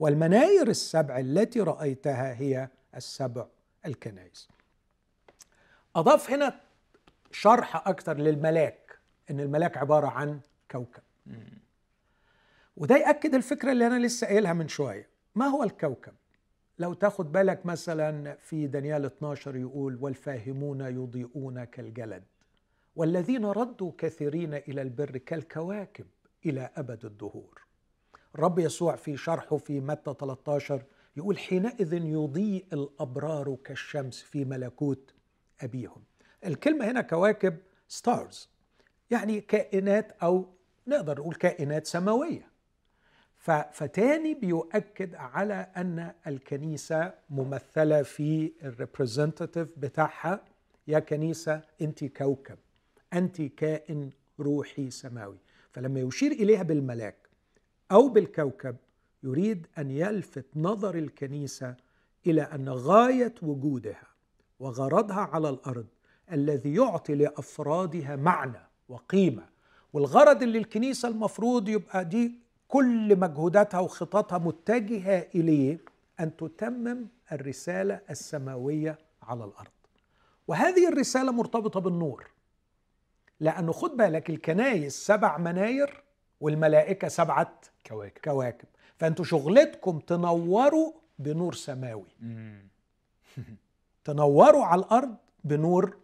والمناير السبع التي رأيتها هي السبع الكنائس. أضاف هنا شرح أكتر للملاك، إن الملاك عبارة عن كوكب. وده يأكد الفكرة اللي أنا لسه قايلها من شوية. ما هو الكوكب؟ لو تاخد بالك مثلا في دانيال اثنا عشر يقول والفاهمون يضيئون كالجلد والذين ردوا كثيرين إلى البر كالكواكب إلى أبد الدهور. الرب يسوع في شرحه في متى ثلاثة عشر يقول حينئذ يضيء الأبرار كالشمس في ملكوت أبيهم. الكلمة هنا كواكب ستارز، يعني كائنات، أو نقدر نقول كائنات سماوية. فتاني بيؤكد على أن الكنيسة ممثلة في الريبريزنتاتيف بتاعها. يا كنيسة أنت كوكب، أنت كائن روحي سماوي. فلما يشير إليها بالملاك أو بالكوكب يريد أن يلفت نظر الكنيسة إلى أن غاية وجودها وغرضها على الأرض الذي يعطي لأفرادها معنى وقيمة. والغرض اللي الكنيسة المفروض يبقى دي كل مجهوداتها وخططها متجهة إليه، أن تتمم الرسالة السماوية على الأرض. وهذه الرسالة مرتبطة بالنور، لأنه خد بالك الكنائس سبع مناير والملائكة سبعة كواكب, كواكب. فأنتوا شغلتكم تنوروا بنور سماوي. تنوروا على الأرض بنور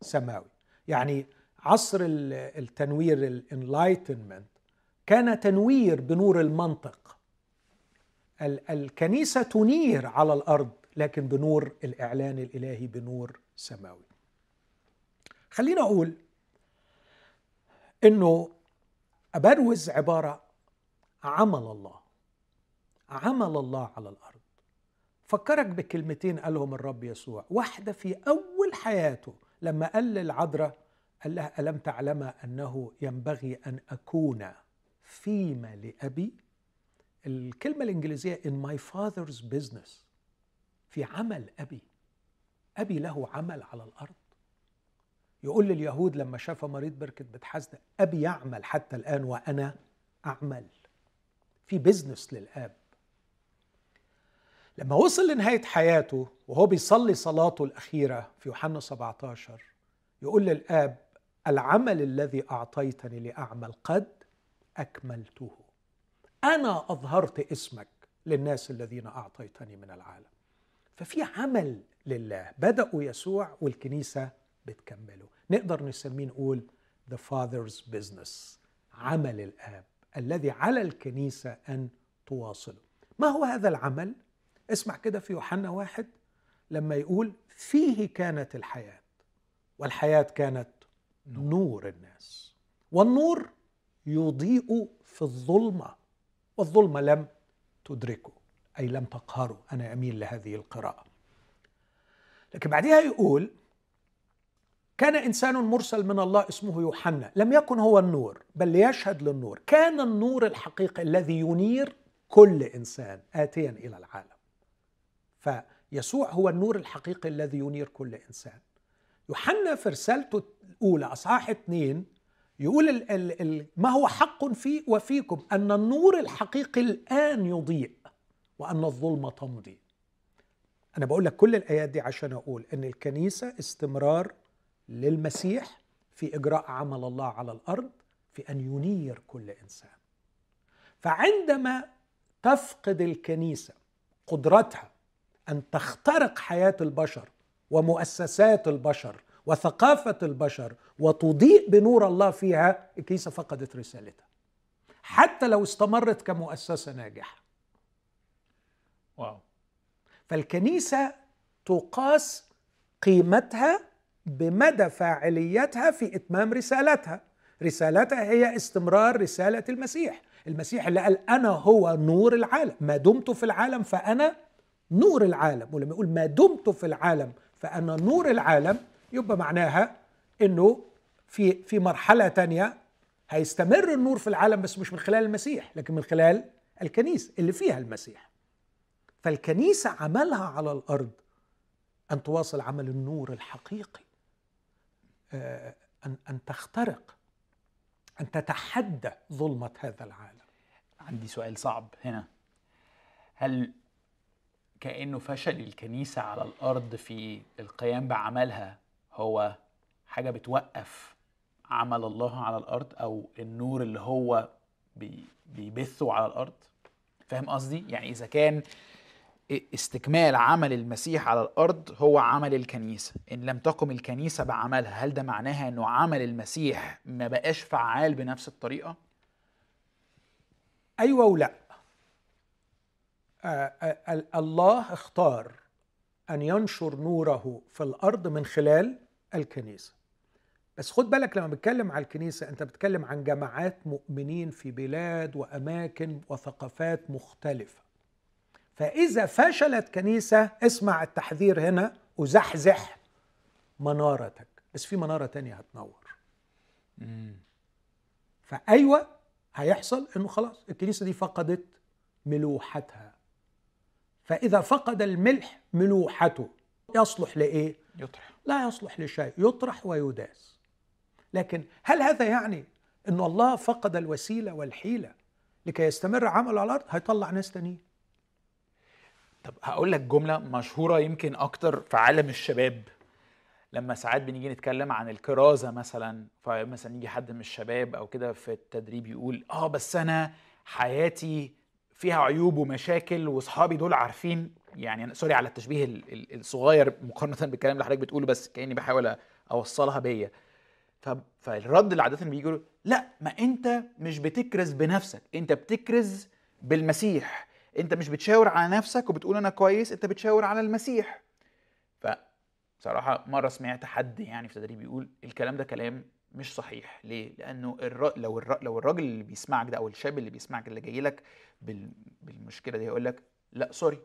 سماوي. يعني عصر التنوير الانلايتنمنت كان تنوير بنور المنطق. الكنيسة تنير على الأرض لكن بنور الإعلان الإلهي، بنور سماوي. خلينا أقول إنه أبروز عبارة عمل الله، عمل الله على الأرض. فكرك بكلمتين قالهم الرب يسوع، واحدة في أول حياته لما قال للعذراء قال لها ألم تعلم أنه ينبغي أن أكون فيما لأبي، الكلمة الإنجليزية in my father's business، في عمل أبي. أبي له عمل على الأرض. يقول لليهود لما شاف مريض بركة بتحزدة أبي يعمل حتى الآن وأنا أعمل. في بزنس للآب. لما وصل لنهاية حياته وهو بيصلي صلاته الأخيرة في يوحنا سبعة عشر يقول للآب العمل الذي أعطيتني لأعمل قد أكملته، أنا أظهرت اسمك للناس الذين أعطيتني من العالم. ففي عمل لله بدأوا يسوع والكنيسة بتكمله. نقدر نسميه نقول the father's business، عمل الآب الذي على الكنيسة أن تواصله. ما هو هذا العمل؟ اسمع كده في يوحنا واحد لما يقول فيه كانت الحياة والحياة كانت نور الناس والنور يضيء في الظلمة والظلمة لم تدركه، أي لم تقهره. أنا أميل لهذه القراءة. لكن بعدها يقول كان إنسان مرسل من الله اسمه يوحنا، لم يكن هو النور بل ليشهد للنور، كان النور الحقيقي الذي ينير كل إنسان آتيا إلى العالم. يسوع هو النور الحقيقي الذي ينير كل إنسان. يوحنا في رسالته الأولى أصحاح اثنين يقول ال ال ال ما هو حق في وفيكم أن النور الحقيقي الآن يضيء وأن الظلمة تمضي. أنا بقول لك كل الآيات دي عشان أقول أن الكنيسة استمرار للمسيح في إجراء عمل الله على الأرض في أن ينير كل إنسان. فعندما تفقد الكنيسة قدرتها أن تخترق حياة البشر ومؤسسات البشر وثقافة البشر وتضيء بنور الله فيها، الكنيسة فقدت رسالتها حتى لو استمرت كمؤسسة ناجحة. واو. فالكنيسة تقاس قيمتها بمدى فاعليتها في إتمام رسالتها. رسالتها هي استمرار رسالة المسيح. المسيح اللي قال أنا هو نور العالم، ما دمت في العالم فأنا نور العالم. ولما يقول ما دمت في العالم فأنا نور العالم، يبقى معناها أنه في في مرحلة تانية هيستمر النور في العالم، بس مش من خلال المسيح لكن من خلال الكنيسة اللي فيها المسيح. فالكنيسة عملها على الأرض أن تواصل عمل النور الحقيقي، أن أن تخترق، أن تتحدى ظلمة هذا العالم. عندي سؤال صعب هنا، هل كأنه فشل الكنيسة على الأرض في القيام بعملها هو حاجة بتوقف عمل الله على الأرض أو النور اللي هو بيبثه على الأرض؟ فاهم قصدي؟ يعني إذا كان استكمال عمل المسيح على الأرض هو عمل الكنيسة، إن لم تقم الكنيسة بعملها، هل ده معناها إنه عمل المسيح ما بقاش فعال بنفس الطريقة؟ أيوة ولا. آه آه الله اختار أن ينشر نوره في الأرض من خلال الكنيسة. بس خد بالك لما بتكلم على الكنيسة أنت بتكلم عن جماعات مؤمنين في بلاد وأماكن وثقافات مختلفة. فإذا فشلت كنيسة، اسمع التحذير هنا، وزحزح منارتك، بس في منارة تانية هتنور. مم. فأيوة هيحصل أنه خلاص الكنيسة دي فقدت ملوحتها. فإذا فقد الملح ملوحته يصلح لإيه؟ يطرح. لا يصلح لشيء، يطرح ويداس. لكن هل هذا يعني أن الله فقد الوسيلة والحيلة لكي يستمر عمله على الأرض؟ هيطلع ناس تانيين. طب هقول لك جملة مشهورة يمكن أكتر في عالم الشباب، لما ساعات بنيجي نتكلم عن الكرازة مثلا، فمثلا يجي حد من الشباب أو كده في التدريب يقول آه بس أنا حياتي فيها عيوب ومشاكل وصحابي دول عارفين. يعني أنا سوري على التشبيه الصغير مقارنة بالكلام اللي حضرتك بتقوله، بس كأني بحاول أوصلها بيا. فالرد اللي عادة بيجي يقول لا، ما أنت مش بتكرز بنفسك، أنت بتكرز بالمسيح، انت مش بتشاور على نفسك وبتقول انا كويس، انت بتشاور على المسيح. فبصراحه مره سمعت حد يعني في تدريب يقول الكلام ده كلام مش صحيح. ليه؟ لانه الر... لو الر... لو الراجل اللي بيسمعك ده او الشاب اللي بيسمعك اللي جاي لك بال... بالمشكله دي هيقول لك لا سوري،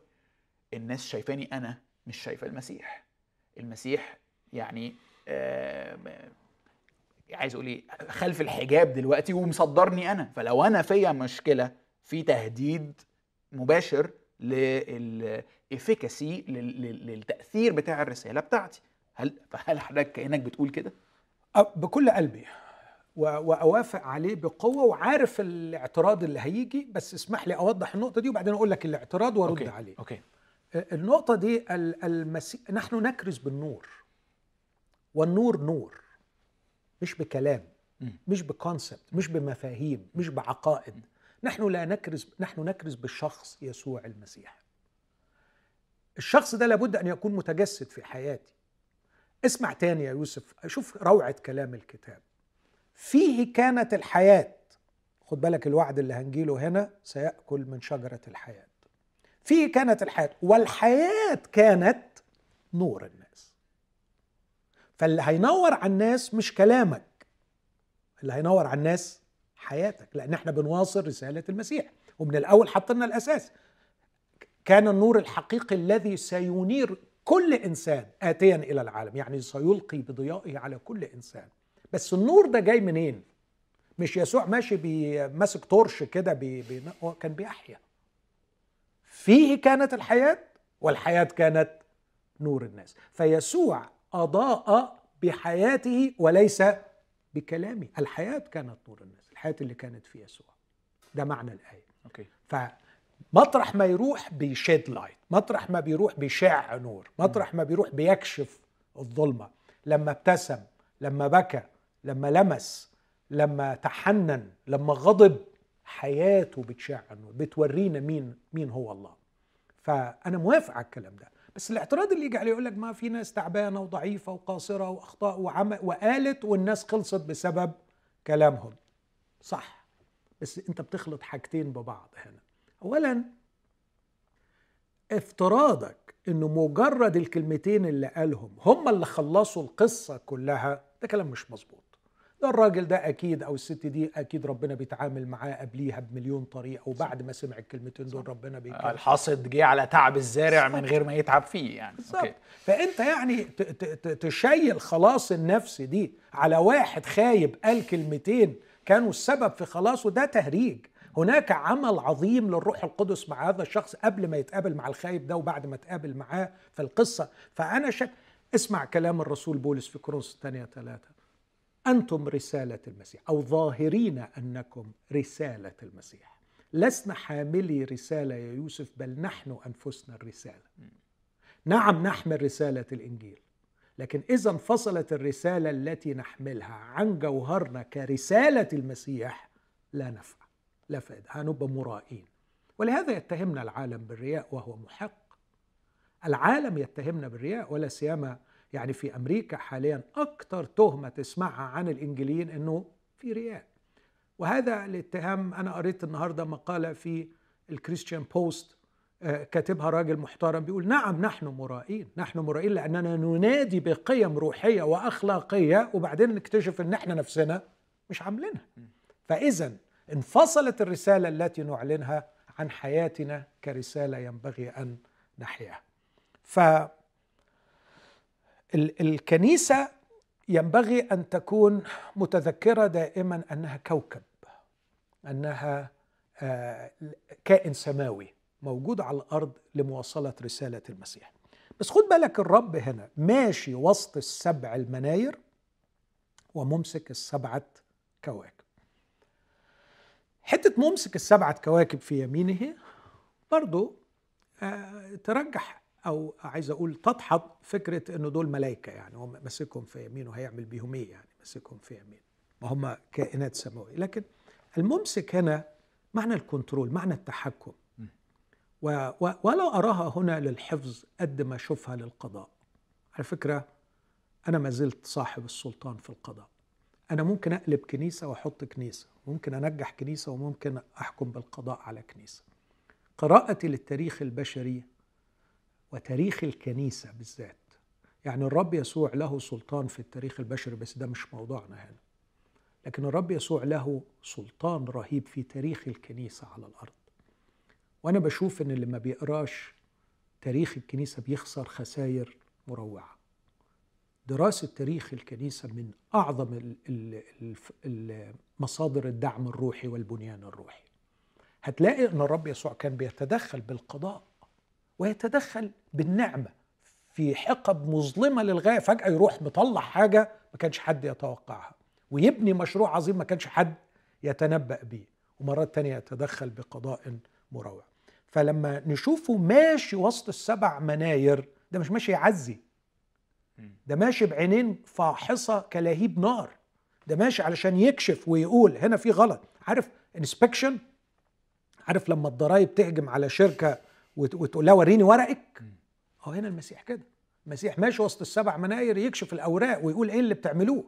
الناس شايفاني انا، مش شايفه المسيح. المسيح يعني آه... عايز اقول ايه، خلف الحجاب دلوقتي ومصدرني انا. فلو انا فيا مشكله، في تهديد مباشر للإفيكاسي، للتأثير بتاع الرسالة بتاعتي. هل فهل حضرتك كأنك بتقول كده؟ بكل قلبي وأوافق عليه بقوة، وعارف الاعتراض اللي هيجي، بس اسمح لي أوضح النقطة دي وبعدين أقول لك الاعتراض وأرد أوكي. عليه. أوكي. النقطة دي المسيح، نحن نكرز بالنور، والنور نور، مش بكلام، مش بكونسبت، مش بمفاهيم، مش بعقائد. نحن لا نكرز، نحن نكرز بالشخص يسوع المسيح. الشخص ده لابد أن يكون متجسد في حياتي. اسمع تاني يا يوسف، شوف روعة كلام الكتاب. فيه كانت الحياة، خد بالك الوعد اللي هنجيله هنا، سيأكل من شجرة الحياة. فيه كانت الحياة والحياة كانت نور الناس. فاللي هينور على الناس مش كلامك، اللي هينور على الناس حياتك، لأن احنا بنواصل رسالة المسيح. ومن الأول حطلنا الأساس، كان النور الحقيقي الذي سينير كل إنسان آتيا إلى العالم، يعني سيلقي بضيائه على كل إنسان. بس النور ده جاي منين؟ مش يسوع ماشي بمسك تورش كده بي بي كان بيحيا. فيه كانت الحياة والحياة كانت نور الناس. فيسوع أضاء بحياته وليس بكلامه. الحياة كانت نور الناس، الحياة اللي كانت في يسوع، ده معنى الآية. أوكي. فمطرح ما يروح بيشيد لايت، مطرح ما بيروح بيشع نور، مطرح ما بيروح بيكشف الظلمة. لما ابتسم، لما بكى، لما لمس، لما تحنن، لما غضب، حياته بتشع النور، بتورينا مين مين هو الله. فأنا موافق على الكلام ده، بس الاعتراض اللي يجي عليه يقول لك ما في ناس تعبانه وضعيفه وقاصره واخطاء وعمى وقالت والناس خلصت بسبب كلامهم. صح، بس انت بتخلط حاجتين ببعض هنا. اولا، افتراضك انه مجرد الكلمتين اللي قالهم هم اللي خلصوا القصه كلها، ده كلام مش مظبوط. ده الراجل ده اكيد او الست دي اكيد ربنا بيتعامل معاه قبليها بمليون طريقه، وبعد ما سمع الكلمتين دول ربنا بيكلمه. الحاصد جه على تعب الزارع من غير ما يتعب فيه يعني. أوكي. فانت يعني تشيل خلاص النفس دي على واحد خايب قال كلمتين كانوا السبب في خلاصه، ده تهريج. هناك عمل عظيم للروح القدس مع هذا الشخص قبل ما يتقابل مع الخايب ده وبعد ما تقابل معاه في القصه. فانا شك اسمع كلام الرسول بولس في كورنثوس الثانيه ثلاثة: أنتم رسالة المسيح، أو ظاهرين أنكم رسالة المسيح. لسنا حاملي رسالة يا يوسف، بل نحن أنفسنا الرسالة. نعم نحمل رسالة الإنجيل، لكن إذا انفصلت الرسالة التي نحملها عن جوهرنا كرسالة المسيح لا نفع، لا فائدة، هنبقى مرائين. ولهذا يتهمنا العالم بالرياء وهو محق. العالم يتهمنا بالرياء، ولا سيما يعني في أمريكا حاليا أكتر تهمة تسمعها عن الإنجيليين إنه في رياء. وهذا الاتهام، أنا قريت النهاردة مقالة في الكريستيان بوست كاتبها راجل محترم بيقول: نعم نحن مرائين، نحن مرائين لأننا ننادي بقيم روحية وأخلاقية وبعدين نكتشف إن إحنا نفسنا مش عاملينها. فإذا انفصلت الرسالة التي نعلنها عن حياتنا كرسالة ينبغي أن نحياها. ف الكنيسة ينبغي أن تكون متذكرة دائما أنها كوكب، أنها كائن سماوي موجود على الأرض لمواصلة رسالة المسيح. بس خد بالك، الرب هنا ماشي وسط السبع المناير وممسك السبعة كواكب. حتة ممسك السبعة كواكب في يمينه برضو ترجح، أو عايز أقول تضحب فكرة إنه دول ملايكة، يعني هم ماسكهم في يمينه هيعمل بيهم إيه؟ يعني ماسكهم في يمينه، ما هم كائنات سماوية. لكن الممسك هنا معنى الكنترول، معنى التحكم، و و ولا أراها هنا للحفظ قد ما أشوفها للقضاء. على فكرة أنا ما زلت صاحب السلطان في القضاء. أنا ممكن أقلب كنيسة وأحط كنيسة، ممكن أنجح كنيسة، وممكن أحكم بالقضاء على كنيسة. قراءتي للتاريخ البشري وتاريخ الكنيسة بالذات، يعني الرب يسوع له سلطان في التاريخ البشري، بس ده مش موضوعنا هنا. لكن الرب يسوع له سلطان رهيب في تاريخ الكنيسة على الأرض. وأنا بشوف إن اللي ما بيقراش تاريخ الكنيسة بيخسر خسائر مروعة. دراسة تاريخ الكنيسة من أعظم مصادر الدعم الروحي والبنيان الروحي. هتلاقي إن الرب يسوع كان بيتدخل بالقضاء ويتدخل بالنعمة في حقب مظلمة للغاية، فجأة يروح مطلع حاجة ما كانش حد يتوقعها، ويبني مشروع عظيم ما كانش حد يتنبأ بيه، ومرات تانية يتدخل بقضاء مروع. فلما نشوفه ماشي وسط السبع مناير، ده مش ماشي يعزي، ده ماشي بعينين فاحصة كلهيب نار، ده ماشي علشان يكشف ويقول هنا في غلط. عارف انسبكشن، عارف لما الضرايب تهجم على شركة وتقول له وريني ورقك، اهو هنا المسيح كده. المسيح ماشي وسط السبع مناير يكشف الاوراق ويقول ايه اللي بتعملوه.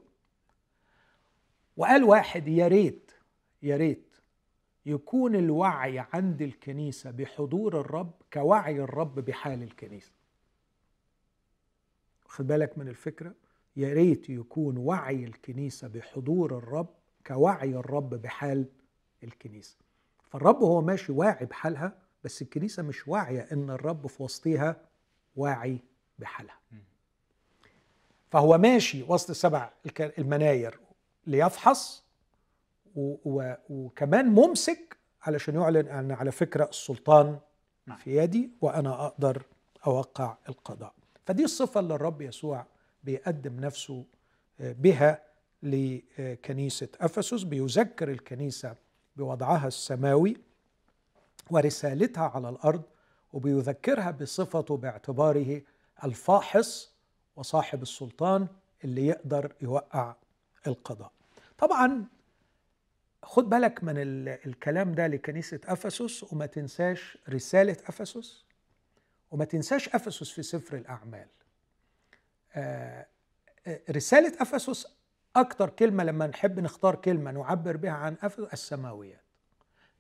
وقال واحد: يا ريت يا ريت يكون الوعي عند الكنيسه بحضور الرب كوعي الرب بحال الكنيسه. خد بالك من الفكره، يا ريت يكون وعي الكنيسه بحضور الرب كوعي الرب بحال الكنيسه. فالرب هو ماشي واعي بحالها، بس الكنيسة مش واعية إن الرب في وسطها واعي بحالها. فهو ماشي وسط السبع المناير ليفحص، وكمان ممسك علشان يعلن أن على فكرة السلطان في يدي وأنا أقدر أوقع القضاء. فدي الصفة اللي الرب يسوع بيقدم نفسه بها لكنيسة أفسس، بيذكر الكنيسة بوضعها السماوي ورسالتها على الأرض، وبيذكرها بصفته باعتباره الفاحص وصاحب السلطان اللي يقدر يوقع القضاء. طبعا خد بالك من الكلام ده لكنيسة أفسس، وما تنساش رسالة أفسس، وما تنساش أفسس في سفر الأعمال. رسالة أفسس أكتر كلمة لما نحب نختار كلمة نعبر بها عن أفسس، السماويات.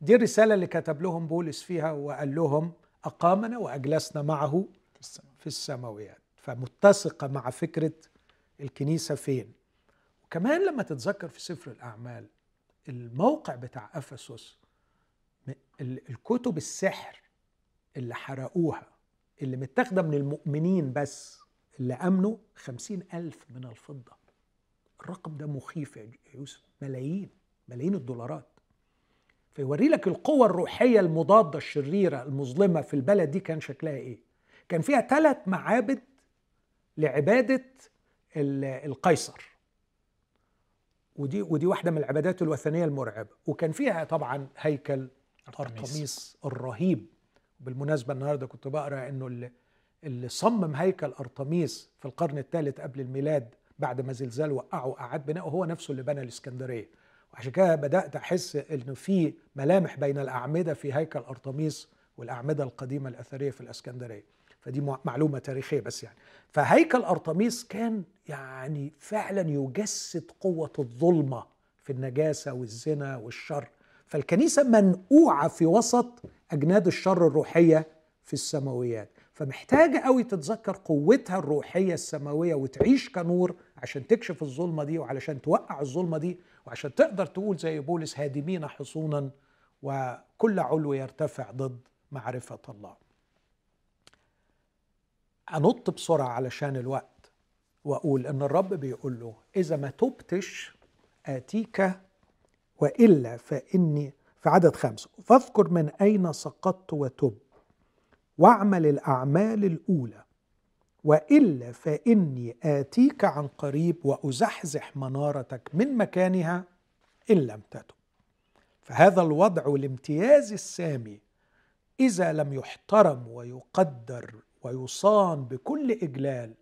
دي الرسالة اللي كتب لهم بولس فيها وقال لهم أقامنا وأجلسنا معه في السماويات، فمتسقة مع فكرة الكنيسة فين. وكمان لما تتذكر في سفر الأعمال الموقع بتاع أفسس، الكتب السحر اللي حرقوها اللي متاخده من المؤمنين بس اللي آمنوا خمسين ألف من الفضة. الرقم ده مخيف يا يوسف، ملايين ملايين الدولارات. فيوري لك القوة الروحية المضادة الشريرة المظلمة في البلد دي كان شكلها إيه. كان فيها ثلاث معابد لعبادة القيصر، ودي ودي واحدة من العبادات الوثنية المرعبة، وكان فيها طبعا هيكل أرتميس الرهيب. بالمناسبة النهاردة كنت بقرأ أنه اللي صمم هيكل أرتميس في القرن الثالث قبل الميلاد بعد ما زلزال وقعوا أعاد بناءه، هو نفسه اللي بنى الإسكندرية. وعشان كده بدأت أحس أنه في ملامح بين الأعمدة في هيكل أرتميس والأعمدة القديمة الأثرية في الإسكندرية، فدي معلومة تاريخية بس يعني. فهيكل أرتميس كان يعني فعلا يجسد قوة الظلمة في النجاسة والزنا والشر. فالكنيسة منقوعة في وسط أجناد الشر الروحية في السماويات، فمحتاجة قوي تتذكر قوتها الروحية السماوية وتعيش كنور عشان تكشف الظلمة دي وعلشان توقع الظلمة دي، وعشان تقدر تقول زي بولس هادمين حصونا وكل علو يرتفع ضد معرفة الله. أنط بسرعة علشان الوقت وأقول أن الرب بيقول له إذا ما تبتش آتيك وإلا فإني، في عدد خمسة، فاذكر من أين سقطت وتب واعمل الأعمال الأولى وإلا فإني آتيك عن قريب وأزحزح منارتك من مكانها إن لم تتب. فهذا الوضع والامتياز السامي إذا لم يحترم ويقدر ويصان بكل إجلال،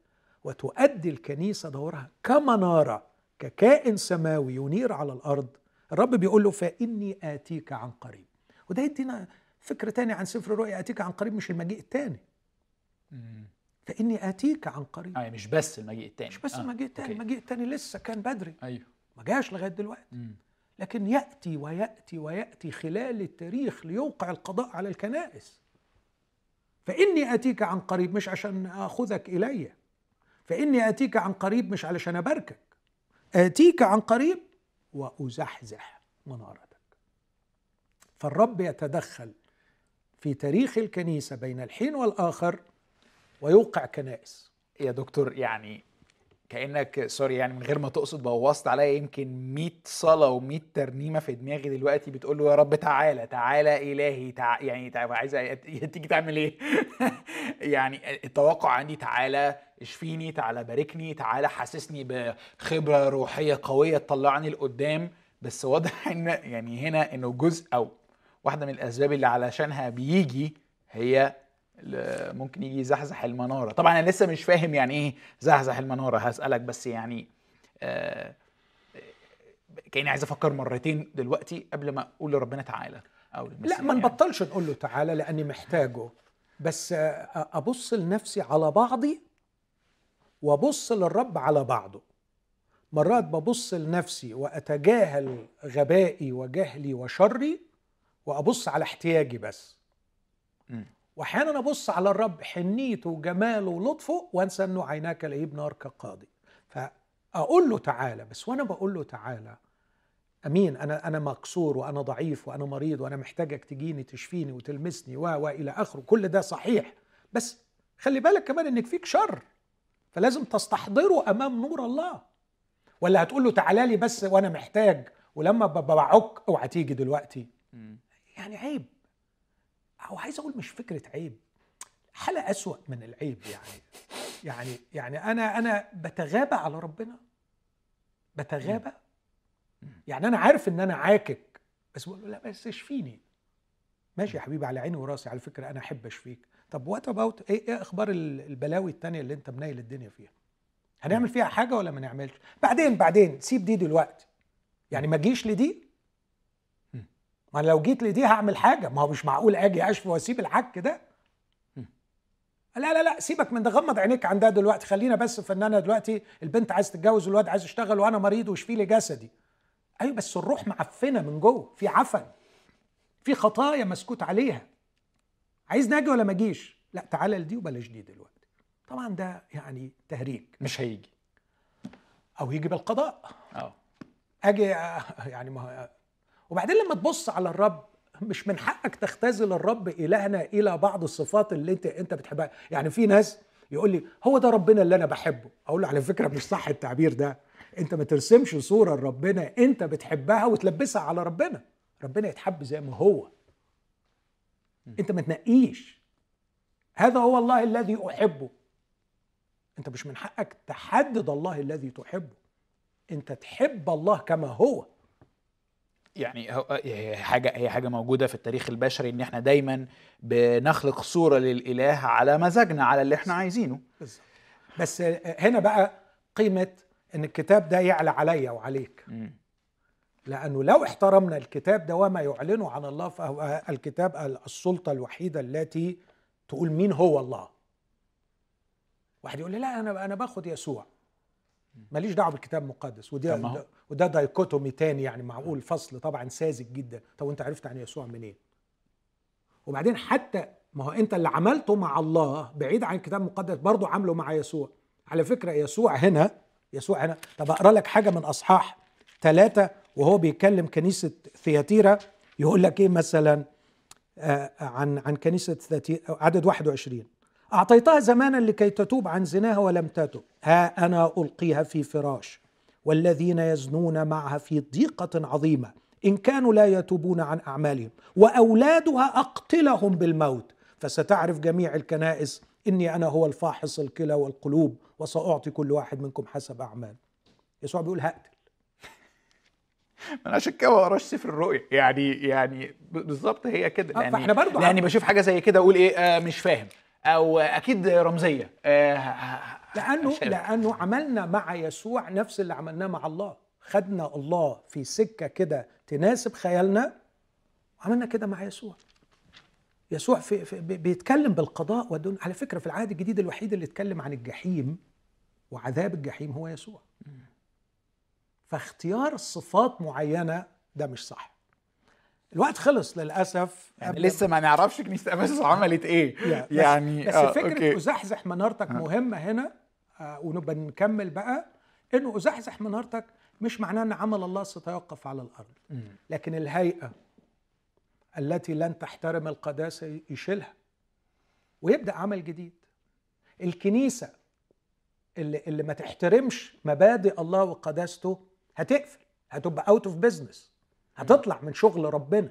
وتؤدي الكنيسة دورها كمنارة ككائن سماوي ينير على الأرض، الرب بيقول له فإني آتيك عن قريب. وده يدينا فكرة تاني عن سفر الرؤيا، آتيك عن قريب مش المجيء التاني. فإني آتيك عن قريب آه مش بس المجيء التاني، مش بس آه. المجيء التاني، المجيء التاني لسه كان بدري، أيوه ما جاش لغاية دلوقتي، مم. لكن يأتي ويأتي ويأتي خلال التاريخ ليوقع القضاء على الكنائس. فإني آتيك عن قريب مش عشان آخذك إلي، فإني آتيك عن قريب مش علشان أباركك، آتيك عن قريب وأزحزح منارتك. فالرب يتدخل في تاريخ الكنيسة بين الحين والآخر ويوقع كنائس. يا دكتور يعني كأنك سوري يعني من غير ما تقصد بوظت عليا يمكن مية صلاة ومية ترنيمة في دماغي دلوقتي بتقول له يا رب تعالى تعالى إلهي تع... يعني تع... عايز تيجي تعمل إيه؟ يعني التوقع عندي تعالى اشفيني، تعالى باركني، تعالى حسسني بخبرة روحية قوية تطلعني لقدام. بس واضح إن يعني هنا إنه جزء أو واحدة من الأسباب اللي علشانها بيجي هي ممكن يجي زحزح المنارة. طبعا أنا لسه مش فاهم يعني إيه زحزح المنارة، هسألك بس يعني آه كأني عايز أفكر مرتين دلوقتي قبل ما أقول لربنا تعالى أو لا ما نبطلش يعني. نقول له تعالى لأني محتاجه، بس أبص لنفسي على بعضي وأبص للرب على بعضه. مرات ببص لنفسي وأتجاهل غبائي وجهلي وشري وأبص على احتياجي بس، م. وأحيانا أبص على الرب حنيته وجماله ولطفه وأنسى أنه عيناك لهيب نار كقاضي. فأقول له تعالى، بس وأنا بقول له تعالى أمين أنا أنا مكسور وأنا ضعيف وأنا مريض وأنا محتاجك تجيني تشفيني وتلمسني وإلى آخره، كل ده صحيح. بس خلي بالك كمان إنك فيك شر، فلازم تستحضره أمام نور الله. ولا هتقول له تعالى لي بس وأنا محتاج ولما ببعك أوعى تيجي دلوقتي، يعني عيب. أو عايز أقول مش فكرة عيب، حالة أسوأ من العيب. يعني يعني يعني أنا أنا بتغابى على ربنا، بتغابى. يعني أنا عارف إن أنا عاكك، بس بقول له لا بس اشفيني. ماشي يا حبيبي، على عيني وراسي، على فكرة أنا أحب أشفيك. طب وات أباوت إيه, إيه أخبار البلاوي التانية اللي أنت منيل الدنيا فيها؟ هنعمل فيها حاجة ولا ما نعملش؟ بعدين بعدين سيب دي دلوقتي. يعني ما جيش لدي؟ ما لو جيت لدي هعمل حاجة، ما هو مش معقول أجي أشفي وأسيب الحك ده. لا لا لا سيبك من ده، غمض عينيك عن ده دلوقتي، خلينا بس في ان انا دلوقتي البنت عايز تتجوز والواد عايز يشتغل وانا مريض واشفي لي جسدي. ايوه بس الروح معفنه من جوه، في عفن، في خطايا مسكوت عليها. عايزني اجي ولا ما اجيش؟ لا تعالى لدي وبلاش دي دلوقتي. طبعا ده يعني تهريج، مش هيجي او يجي بالقضاء. اه اجي يعني ما. وبعدين لما تبص على الرب، مش من حقك تختزل الرب إلهنا إلى بعض الصفات اللي أنت أنت بتحبها. يعني في ناس يقول لي هو ده ربنا اللي أنا بحبه، أقول له على فكرة مش صح التعبير ده. أنت ما ترسمش صورة ربنا أنت بتحبها وتلبسها على ربنا. ربنا يتحب زي ما هو، أنت ما تنقيش هذا هو الله الذي أحبه. أنت مش من حقك تحدد الله الذي تحبه، أنت تحب الله كما هو. يعني هي حاجه هي حاجه موجوده في التاريخ البشري، ان احنا دايما بنخلق صوره للاله على مزاجنا، على اللي احنا عايزينه. بس هنا بقى قيمه ان الكتاب ده يعلى عليا وعليك، لانه لو احترمنا الكتاب ده وما يعلنه عن الله، فهو الكتاب السلطه الوحيده التي تقول مين هو الله. واحد يقول لي لا انا انا باخد يسوع، ماليش دعوه بالكتاب المقدس. وده وده دايكوتومي تاني، يعني معقول فصل طبعا ساذج جدا. طب انت عرفت عن يسوع منين؟ وبعدين حتى ما هو انت اللي عملته مع الله بعيد عن الكتاب المقدس برضه عامله مع يسوع. على فكره يسوع هنا يسوع هنا طب اقرا لك حاجه من اصحاح ثلاثة وهو بيكلم كنيسه ثياتيرة، يقول لك ايه مثلا عن عن كنيسه ثياتيرة عدد واحد وعشرين: أعطيتها زمانا لكي تتوب عن زناها ولم تتب، ها أنا ألقيها في فراش والذين يزنون معها في ضيقة عظيمة إن كانوا لا يتوبون عن أعمالهم، وأولادها أقتلهم بالموت، فستعرف جميع الكنائس إني أنا هو الفاحص الكلى والقلوب، وسأعطي كل واحد منكم حسب أعمال. يسوع بيقول هقتل. ملهاش كده وراش سفر الرؤيا، يعني يعني بالظبط هي كده. فاحنا برضه يعني بشوف حاجة زي كده أقول إيه آه مش فاهم، أو أكيد رمزية. آه لأنه لأنه عملنا مع يسوع نفس اللي عملناه مع الله، خدنا الله في سكة كده تناسب خيالنا وعملنا كده مع يسوع. يسوع في, في بيتكلم بالقضاء والدون. على فكرة في العهد الجديد الوحيد اللي اتكلم عن الجحيم وعذاب الجحيم هو يسوع. فاختيار صفات معينة ده مش صح. الوقت خلص للأسف، يعني لسه ما نعرفش كنيسة أفسس عملت إيه. يعني بس, بس آه فكرة أزحزح منارتك مهمة هنا، آه ونبقى نكمل بقى. إنه أزحزح منارتك مش معناه أن عمل الله سيتوقف على الأرض، م. لكن الهيئة التي لن تحترم القداسة يشيلها ويبدأ عمل جديد. الكنيسة اللي, اللي ما تحترمش مبادئ الله وقداسته هتقفل، هتبقى أوت أوف بيزنس، هتطلع من شغل ربنا.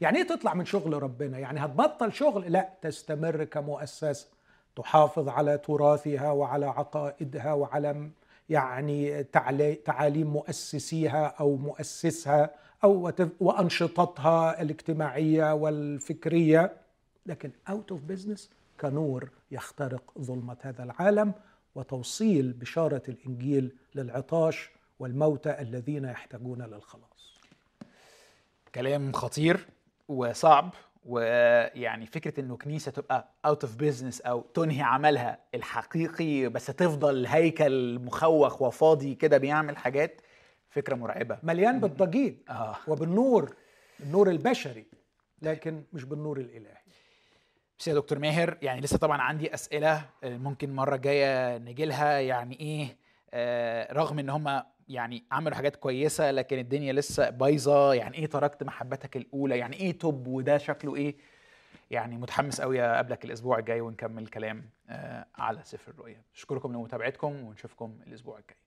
يعني ايه تطلع من شغل ربنا؟ يعني هتبطل شغل؟ لا، تستمر كمؤسسة تحافظ على تراثها وعلى عقائدها وعلى يعني تعاليم مؤسسيها او مؤسسها او وانشطتها الاجتماعية والفكرية، لكن out of business كنور يخترق ظلمة هذا العالم، وتوصيل بشارة الانجيل للعطاش والموتى الذين يحتاجون للخلاص. كلام خطير وصعب، ويعني فكرة انه كنيسة تبقى out of business او تنهي عملها الحقيقي بس تفضل هيكل مخوخ وفاضي كده بيعمل حاجات، فكرة مرعبة، مليان بالضجيج آه. وبالنور، النور البشري لكن مش بالنور الالهي. بس يا دكتور ماهر، يعني لسه طبعا عندي اسئلة ممكن مرة جاية نجيلها. يعني ايه آه رغم ان هما يعني عملوا حاجات كويسة لكن الدنيا لسه بايظة، يعني ايه تركت محبتك الأولى، يعني ايه توب وده شكله ايه؟ يعني متحمس قوي قبلك الأسبوع الجاي ونكمل الكلام على سفر الرؤية. أشكركم لمتابعتكم ونشوفكم الأسبوع الجاي.